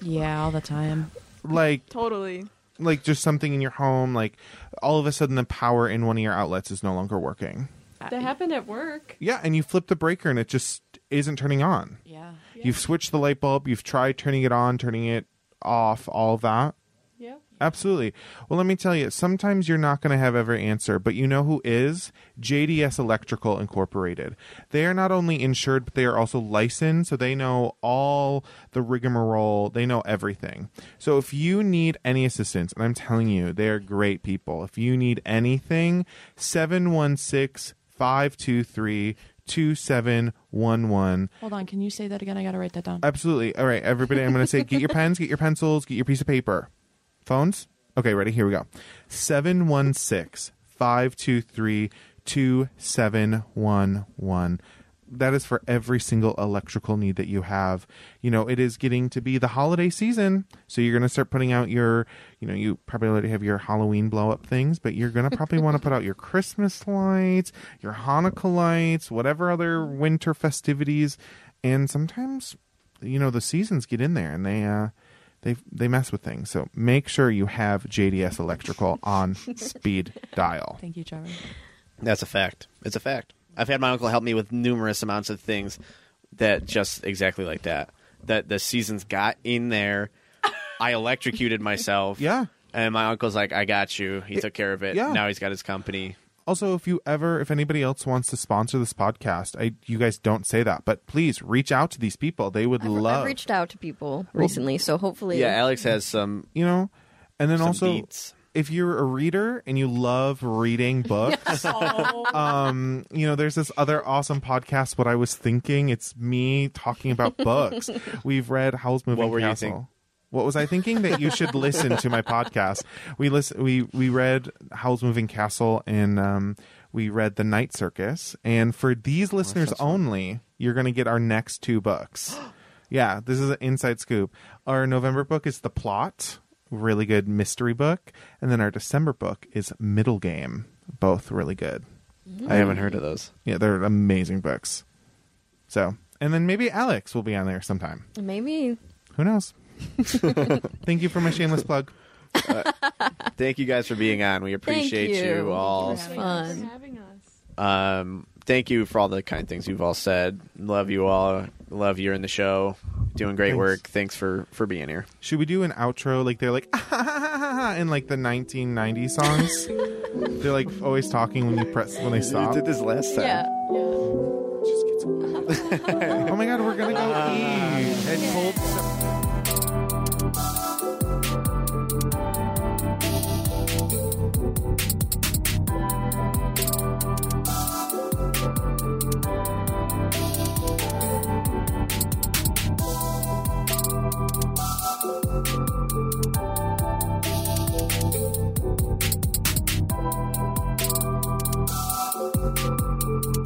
Yeah, all the time. Like, totally. Like, just something in your home, like, all of a sudden the power in one of your outlets is no longer working. That happened at work. Yeah, and you flip the breaker and it just isn't turning on. Yeah. yeah. You've switched the light bulb, you've tried turning it on, turning it off, all that. Yeah. Absolutely. Well, let me tell you, sometimes you're not going to have every answer, but you know who is? J D S Electrical Incorporated. They are not only insured, but they are also licensed, so they know all the rigmarole. They know everything. So if you need any assistance, and I'm telling you, they are great people. If you need anything, seven one six, five two three, two seven one one. Hold on, can you say that again? I got to write that down. Absolutely. All right, everybody, I'm going to say get your pens, get your pencils, get your piece of paper. Phones? Okay, ready? Here we go. seven one six, five two three, two seven one one. two seven one one. That is for every single electrical need that you have. You know, it is getting to be the holiday season, so you're going to start putting out your, you know, you probably already have your Halloween blow-up things, but you're going to probably want to put out your Christmas lights, your Hanukkah lights, whatever other winter festivities. And sometimes, you know, the seasons get in there and they, uh, they, they mess with things. So make sure you have J D S Electrical on speed dial. Thank you, Trevor. That's a fact. It's a fact. I've had my uncle help me with numerous amounts of things that just exactly like that. That the seasons got in there. I electrocuted myself. Yeah. And my uncle's like, I got you. He it, took care of it. Yeah. Now he's got his company. Also, if you ever, if anybody else wants to sponsor this podcast, I, you guys don't say that, but please reach out to these people. They would I've, love. I've reached out to people recently, well, so hopefully. Yeah, Alex has some, you know, and then also beats. If you're a reader and you love reading books, um, you know, there's this other awesome podcast, What I Was Thinking. It's me talking about books. We've read Howl's Moving Castle. What were you thinking? What was I thinking? That you should listen to my podcast. We listen, we, we read Howl's Moving Castle, and um, we read The Night Circus. And for these listeners oh, only, fun. You're going to get our next two books. Yeah, this is an inside scoop. Our November book is The Plot. Really good mystery book. And then our December book is Middle Game. Both really good. Mm. I haven't heard of those. Yeah, they're amazing books. So, and then maybe Alex will be on there sometime. Maybe. Who knows? Thank you for my shameless plug. Uh, thank you guys for being on. We appreciate you. you all. Thank you for having, Fun. For having us. Um, thank you for all the kind things you've all said. Love you all. Love you're in the show. Doing great Thanks. work. Thanks for, for being here. Should we do an outro? Like they're like, ah, ha, ha, ha, ha, in like the nineteen nineties songs. They're like always talking when you press when they stop. We did this last time. Yeah. Just get some. Oh my god, we're gonna go uh, eat and yeah. pull. Some- Thank you.